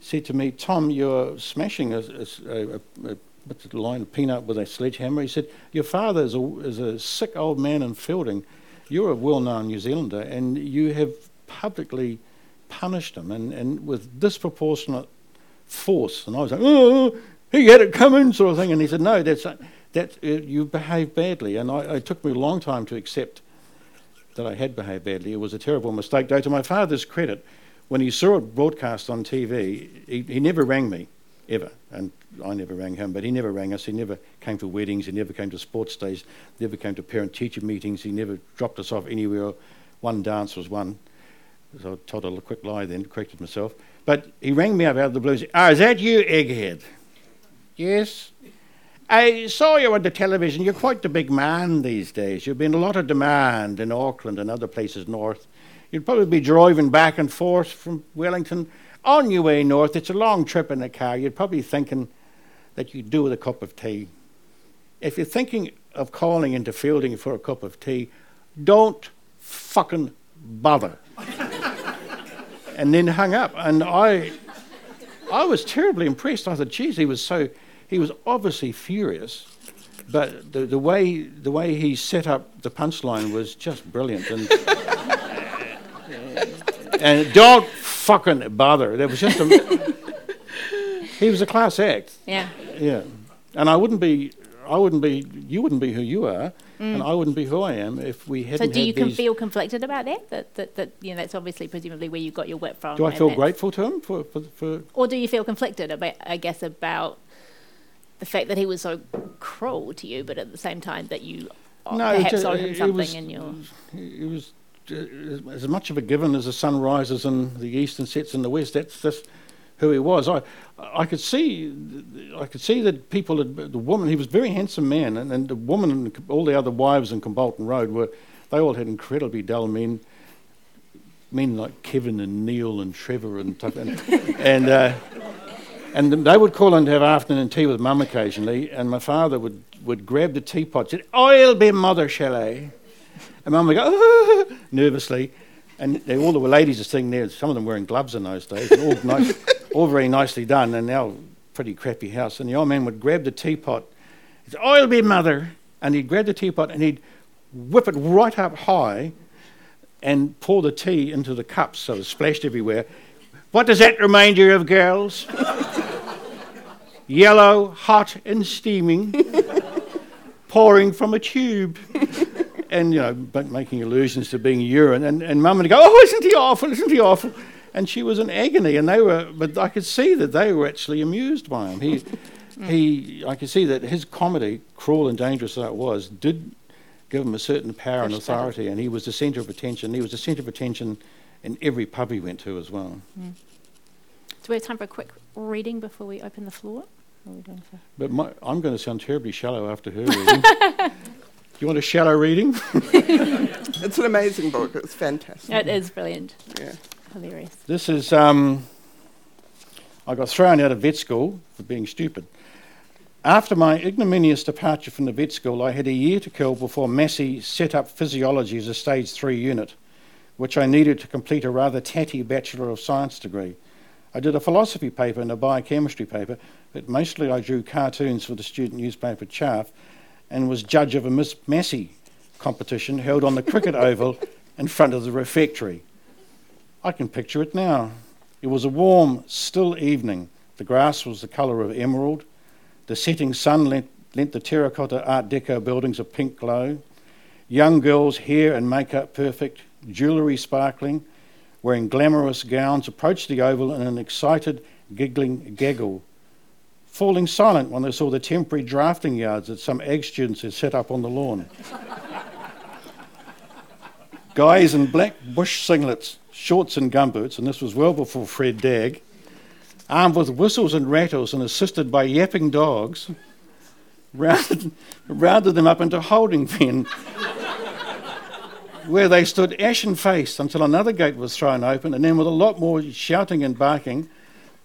said to me, "Tom, you're smashing a, a, a, a, a line of peanut with a sledgehammer." He said, "Your father is a, is a sick old man in Fielding. You're a well-known New Zealander, and you have publicly punished him, and, and with disproportionate force." And I was like, "Oh, he had it coming," sort of thing. And he said, "No, that's that uh, you behave badly." And I, it took me a long time to accept that I had behaved badly. It was a terrible mistake, though. To my father's credit, when he saw it broadcast on T V, he, he never rang me, ever, and I never rang him, but he never rang us. He never came to weddings, he never came to sports days, never came to parent-teacher meetings, he never dropped us off anywhere. One dance was one, so I told a quick lie then, corrected myself. But he rang me up out of the blue and said, "Oh, is that you, egghead?" "Yes. I saw you on the television. You're quite the big man these days. You've been a lot of demand in Auckland and other places north. You'd probably be driving back and forth from Wellington on your way north. It's a long trip in a car. You're probably thinking that you'd do with a cup of tea. If you're thinking of calling into Fielding for a cup of tea, don't fucking bother." And then hung up. And I, I was terribly impressed. I thought, geez, he was so... He was obviously furious, but the, the way the way he set up the punchline was just brilliant. And, and don't fucking bother. There was just a, he was a class act. Yeah. Yeah. And I wouldn't be, I wouldn't be, you wouldn't be who you are, mm. and I wouldn't be who I am if we hadn't. So do you can feel conflicted about that? That, that? that you know, that's obviously presumably where you got your whip from. Do I feel grateful to him for, for for? Or do you feel conflicted about? I guess about. The fact that he was so cruel to you, but at the same time that you no, perhaps owed him something was, in your... It was uh, as much of a given as the sun rises in the east and sets in the west. That's just who he was. I, I could see, I could see that people, had, the woman, he was a very handsome man, and, and the woman and all the other wives in Combolton Road were, they all had incredibly dull men, men like Kevin and Neil and Trevor and stuff, and... and uh, And they would call in to have afternoon tea with Mum occasionally, and my father would, would grab the teapot and say, "I'll be mother, shall I?" And Mum would go, "Oh," nervously. And they, all the ladies are sitting there, some of them wearing gloves in those days, all, nice, all very nicely done, and now pretty crappy house. And the old man would grab the teapot, he'd say, "I'll be mother." And he'd grab the teapot and he'd whip it right up high and pour the tea into the cups so it splashed everywhere. "What does that remind you of, girls? Yellow, hot and steaming, pouring from a tube." And, you know, but making allusions to being urine. And, and Mum would go, "Oh, isn't he awful, isn't he awful?" And she was in agony. And they were, but I could see that they were actually amused by him. He, he, I could see that his comedy, cruel and dangerous as it was, did give him a certain power and authority. And he was the centre of attention. He was the centre of attention in every pub we went to as well. Mm. So we have time for a quick reading before we open the floor? What are we doing for? But my, I'm going to sound terribly shallow after her reading. Do you want a shallow reading? It's an amazing book. It's fantastic. It is brilliant. Yeah. Hilarious. This is, um, I got thrown out of vet school for being stupid. After my ignominious departure from the vet school, I had a year to kill before Massey set up physiology as a stage three unit, which I needed to complete a rather tatty Bachelor of Science degree. I did a philosophy paper and a biochemistry paper, but mostly I drew cartoons for the student newspaper Chaff and was judge of a Miss Massey competition held on the cricket oval in front of the refectory. I can picture it now. It was a warm, still evening. The grass was the colour of emerald. The setting sun lent, lent the terracotta Art Deco buildings a pink glow. Young girls, hair and makeup perfect, jewellery sparkling, wearing glamorous gowns, approached the oval in an excited, giggling gaggle, falling silent when they saw the temporary drafting yards that some ag students had set up on the lawn. Guys in black bush singlets, shorts and gumboots, and this was well before Fred Dagg, armed with whistles and rattles and assisted by yapping dogs, rounded, rounded them up into holding pen, where they stood ashen-faced until another gate was thrown open, and then with a lot more shouting and barking,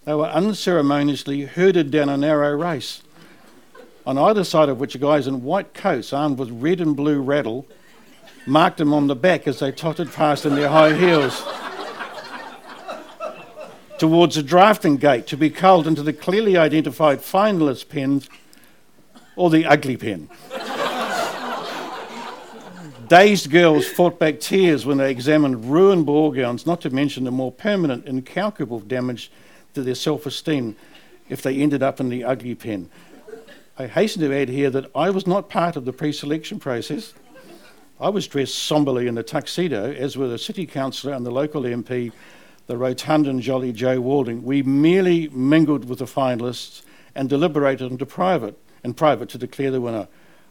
they were unceremoniously herded down a narrow race, on either side of which guys in white coats armed with red and blue rattle marked them on the back as they tottered past in their high heels towards the drafting gate, to be culled into the clearly identified finalist pen or the ugly pen. Dazed girls fought back tears when they examined ruined ball gowns, not to mention the more permanent, incalculable damage to their self-esteem if they ended up in the ugly pen. I hasten to add here that I was not part of the pre-selection process. I was dressed sombrely in a tuxedo, as were the city councillor and the local M P, the rotund and jolly Joe Walding. We merely mingled with the finalists and deliberated in private, in private to declare the winner.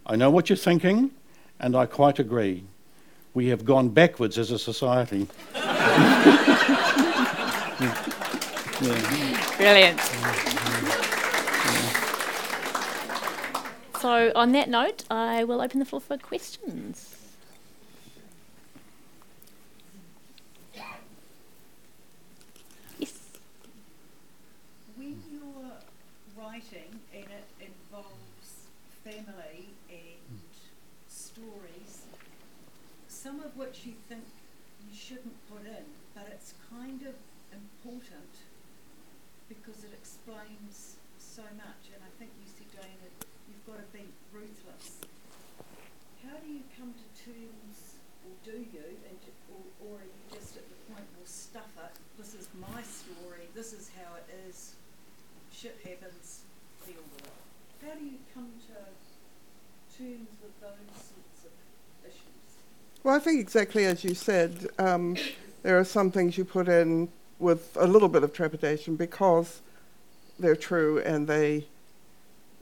I know what you're thinking, and I quite agree. We have gone backwards as a society. Brilliant. So on that note, I will open the floor for questions. Yes. When you're writing and it involves family and stories, some of which you think you shouldn't put in, but it's kind of important because it explains so much, and I think you said, Jane, that you've got to be ruthless. How do you come to terms, or do you, and, or, or are you just at the point, well, stuff it, this is my story, this is how it is, shit happens, deal with it. How do you come to terms with those sorts of issues? Well, I think exactly as you said, um, there are some things you put in with a little bit of trepidation because they're true and they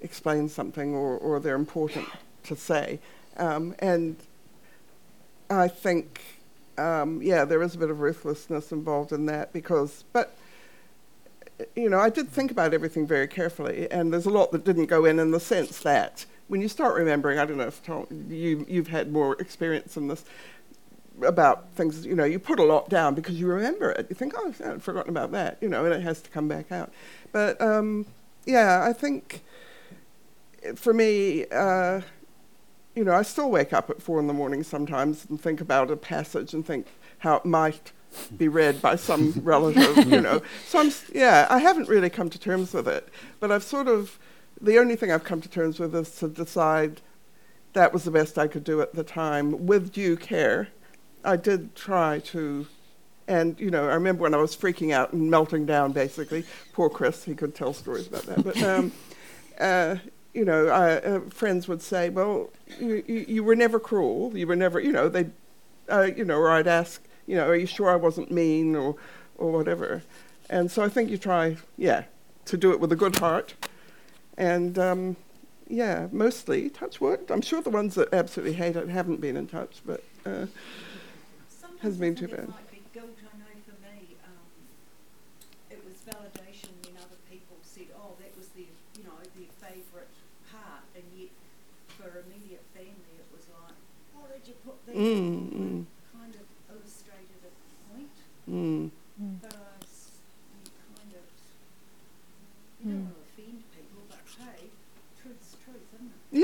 explain something, or, or they're important to say. Um, and I think, um, yeah, there is a bit of ruthlessness involved in that because, but, you know, I did think about everything very carefully, and there's a lot that didn't go in, in the sense that when you start remembering, I don't know if Tom, you, you've had more experience in this, about things, you know, you put a lot down because you remember it. You think, oh, I'd forgotten about that, you know, and it has to come back out. But, um, yeah, I think for me, uh, you know, I still wake up at four in the morning sometimes and think about a passage and think how it might be read by some relative, you know. So, I'm, yeah, I haven't really come to terms with it. But I've sort of, the only thing I've come to terms with is to decide that was the best I could do at the time with due care. I did try to, and, you know, I remember when I was freaking out and melting down, basically. Poor Chris, he could tell stories about that. But, um, uh, you know, I, uh, friends would say, well, you, you, you were never cruel. You were never, you know, they, uh, you know, or I'd ask, you know, are you sure I wasn't mean, or, or whatever? And so I think you try, yeah, to do it with a good heart. And, um, yeah, mostly, touch wood. I'm sure the ones that absolutely hate it haven't been in touch, but... Uh, has been too bad. It might be guilt. I know for me, um, it was validation when other people said, "Oh, that was their, you know, their favourite part," and yet for immediate family, it was like, "Why did you put that?" Mm, mm. Kind of illustrated a point, mm. but I was kind of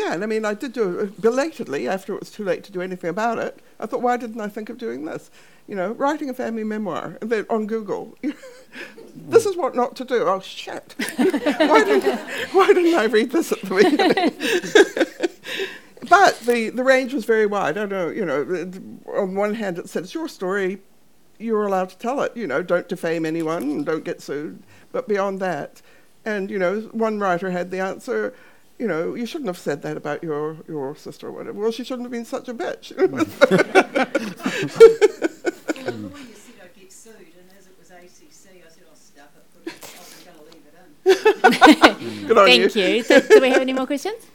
yeah, and I mean, I did do it belatedly after it was too late to do anything about it. I thought, why didn't I think of doing this? You know, writing a family memoir on Google. This is what not to do. Oh, shit. why, didn't, why didn't I read this at the beginning? But the, the range was very wide. I don't know, you know, on one hand it said, it's your story, you're allowed to tell it. You know, don't defame anyone, don't get sued. But beyond that, and, you know, one writer had the answer, you know, you shouldn't have said that about your, your sister or whatever. Well, she shouldn't have been such a bitch. Well, when you said I'd get sued, and as it was A C C, I said, I'll stuff it, I was going to leave it in. Good on you. Thank you. So, do we have any more questions?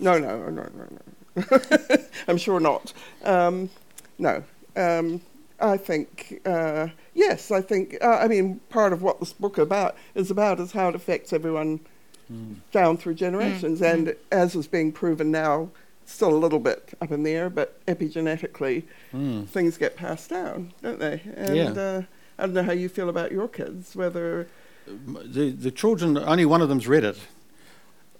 No, no, no, no, no. I'm sure not. Um, no. Um, I think, uh, yes, I think, uh, I mean, part of what this book about is about is how it affects everyone mm. down through generations. Mm. And mm. as is being proven now, still a little bit up in the air, but epigenetically, mm. things get passed down, don't they? And yeah. uh, I don't know how you feel about your kids, whether... The, the children, only one of them's read it.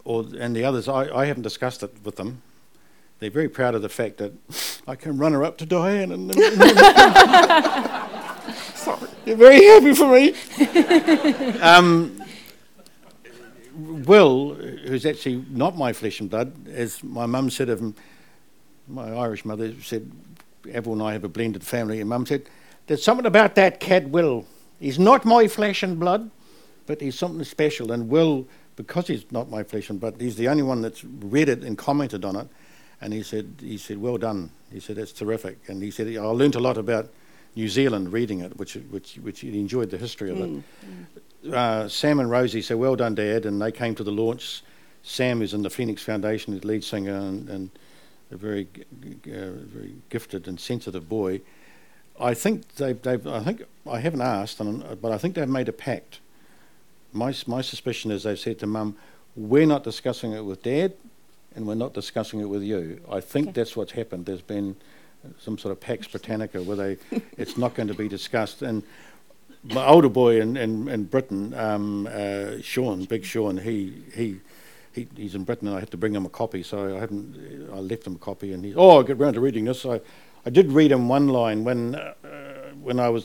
Or, and the others, I, I haven't discussed it with them. They're very proud of the fact that I can run her up to Diane. And, and, and, and sorry, they're very happy for me. um, Will, who's actually not my flesh and blood, as my mum said of him, my Irish mother said, Avril and I have a blended family, and mum said, there's something about that cat Will. He's not my flesh and blood, but he's something special, and Will... because he's not my flesh and blood, he's the only one that's read it and commented on it, and he said, he said, well done. He said, that's terrific. And he said, I learnt a lot about New Zealand reading it, which which which he enjoyed the history of it. Mm. Uh, Sam and Rosie said, well done, Dad, and they came to the launch. Sam is in the Phoenix Foundation, his lead singer, and, and a very uh, very gifted and sensitive boy. I think they've, they've I think I haven't asked, but I think they've made a pact. My my suspicion is they've said to Mum, we're not discussing it with Dad and we're not discussing it with you. I think okay. That's what's happened. There's been some sort of Pax Britannica where they it's not going to be discussed. And my older boy in, in, in Britain, um, uh, Sean, Big Sean, he, he he he's in Britain and I had to bring him a copy. So I haven't, I left him a copy and he, oh, I get round to reading this. So I, I did read him one line when uh, when I was...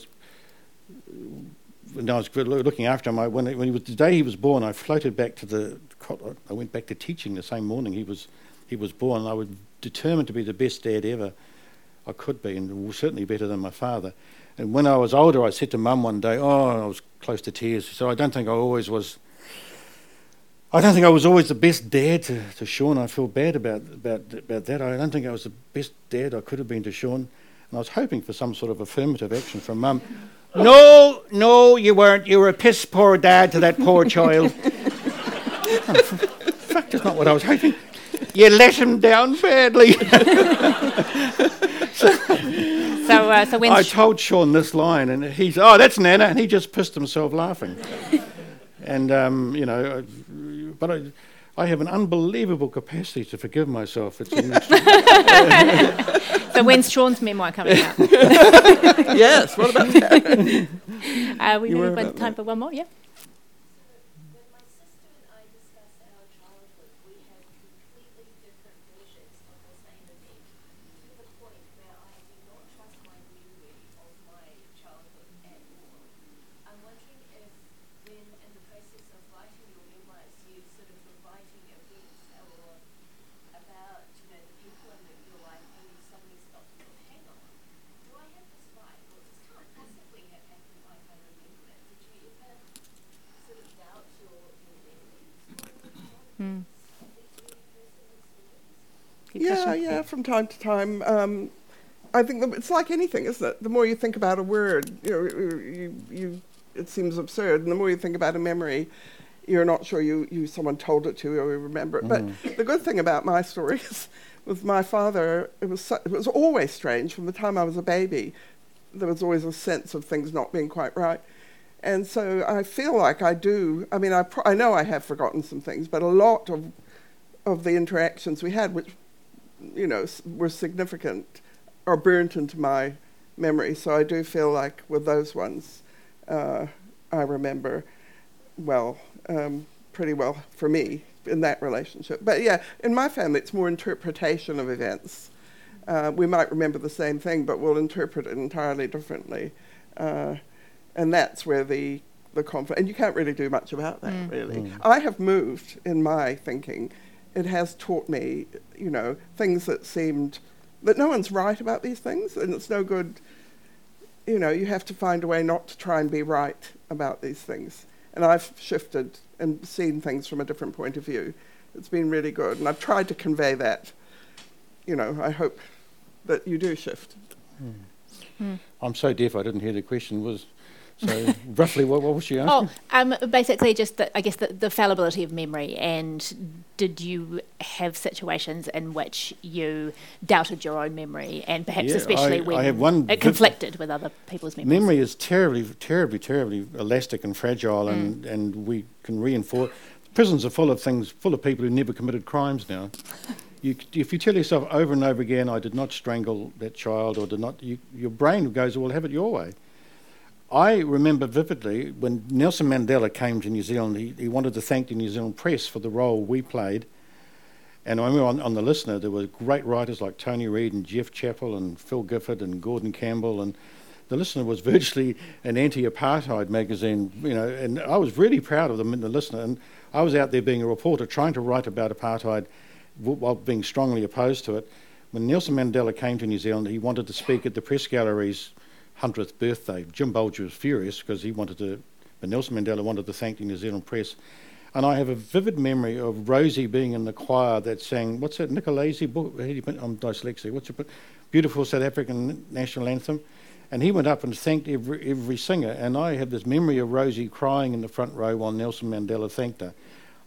when I was looking after him, I, when, he, when he was, the day he was born, I floated back to the, I went back to teaching the same morning he was he was born, and I was determined to be the best dad ever I could be, and certainly better than my father. And when I was older, I said to Mum one day, oh, I was close to tears, so I don't think I always was, I don't think I was always the best dad to, to Sean. I feel bad about, about, about that. I don't think I was the best dad I could have been to Sean. And I was hoping for some sort of affirmative action from Mum. No, no, you weren't. You were a piss poor dad to that poor child. Oh, fuck, that's not what I was hoping. You let him down badly. so, so, uh, so when I told Sean this line, and he's, oh, that's Nana, and he just pissed himself laughing. and um, you know, but I, I have an unbelievable capacity to forgive myself. It's So when's Sean's memoir coming out? Yes, what about that? uh, we have time that. For one more, yeah? Yeah, yeah, from time to time. Um, I think the, it's like anything, isn't it? The more you think about a word, you know, you, you, it seems absurd, and the more you think about a memory, you're not sure you, you someone told it to you or you remember it. Mm. But the good thing about my story is with my father, it was, so, it was always strange from the time I was a baby there was always a sense of things not being quite right. And so I feel like I do, I mean, I, pro- I know I have forgotten some things, but a lot of of the interactions we had, which, you know, s- were significant, are burnt into my memory. So I do feel like with those ones, uh, I remember well, um, pretty well for me in that relationship. But yeah, in my family, it's more interpretation of events. Uh, we might remember the same thing, but we'll interpret it entirely differently. Uh, And that's where the, the conflict... And you can't really do much about that, mm. really. Mm. I have moved in my thinking. It has taught me, you know, things that seemed... that no one's right about these things, and it's no good... You know, you have to find a way not to try and be right about these things. And I've shifted and seen things from a different point of view. It's been really good, and I've tried to convey that. You know, I hope that you do shift. Mm. Mm. I'm so deaf, I didn't hear the question was... So roughly, what, what was she asking? Oh, um, basically just, the, I guess, the, the fallibility of memory, and did you have situations in which you doubted your own memory, and perhaps yeah, especially I, when I it conflicted with other people's memories? Memory is terribly, terribly, terribly elastic and fragile, mm. and, and we can reinforce... Prisons are full of things, full of people who never committed crimes now. You, if you tell yourself over and over again, I did not strangle that child, or did not... You, your brain goes, well, have it your way. I remember vividly when Nelson Mandela came to New Zealand, he, he wanted to thank the New Zealand press for the role we played. And I remember on, on The Listener, there were great writers like Tony Reid and Jeff Chappell and Phil Gifford and Gordon Campbell. And The Listener was virtually an anti-apartheid magazine, you know, and I was really proud of them in The Listener. And I was out there being a reporter trying to write about apartheid w- while being strongly opposed to it. When Nelson Mandela came to New Zealand, he wanted to speak at the press galleries hundredth birthday. Jim Bolger was furious because he wanted to, but Nelson Mandela wanted to thank the New Zealand press. And I have a vivid memory of Rosie being in the choir that sang, what's that Nicolese book? I'm dyslexic. What's a beautiful South African national anthem? And he went up and thanked every every singer. And I have this memory of Rosie crying in the front row while Nelson Mandela thanked her.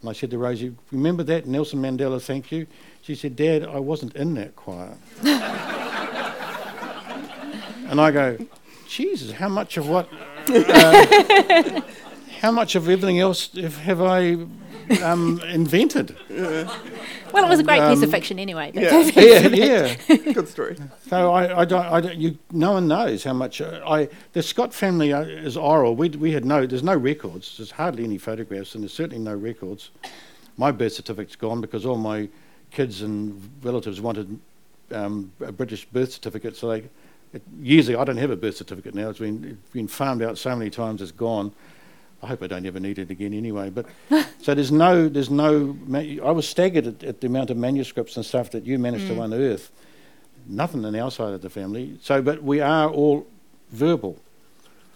And I said to Rosie, remember that Nelson Mandela thanked you? She said, Dad, I wasn't in that choir. And I go, Jesus, how much of what, uh, how much of everything else have I um, invented? Yeah. Well, it was a great um, piece of fiction anyway. Yeah, yeah, yeah. Good story. So I, I don't, I don't, you, no one knows how much. I, the Scott family is oral. We we had no, there's no records. There's hardly any photographs, and there's certainly no records. My birth certificate's gone because all my kids and relatives wanted um, a British birth certificate, so they... It, years ago, I don't have a birth certificate now. It's been it's been farmed out so many times, it's gone. I hope I don't ever need it again anyway. But so there's no, there's no. I was staggered at, at the amount of manuscripts and stuff that you managed mm. to unearth. Nothing on our side of the family. So, but we are all verbal.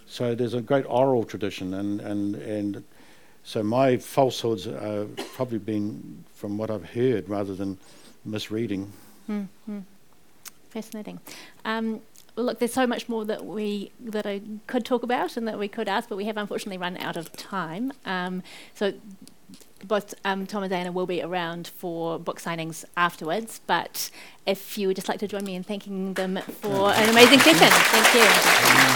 So there's a great oral tradition, and and, and so my falsehoods have probably been from what I've heard rather than misreading. Mm-hmm. Fascinating. Um, Well, look, there's so much more that we that I could talk about and that we could ask, but we have unfortunately run out of time. Um, so both um, Tom and Dana will be around for book signings afterwards, but if you would just like to join me in thanking them for an amazing session. Thank you.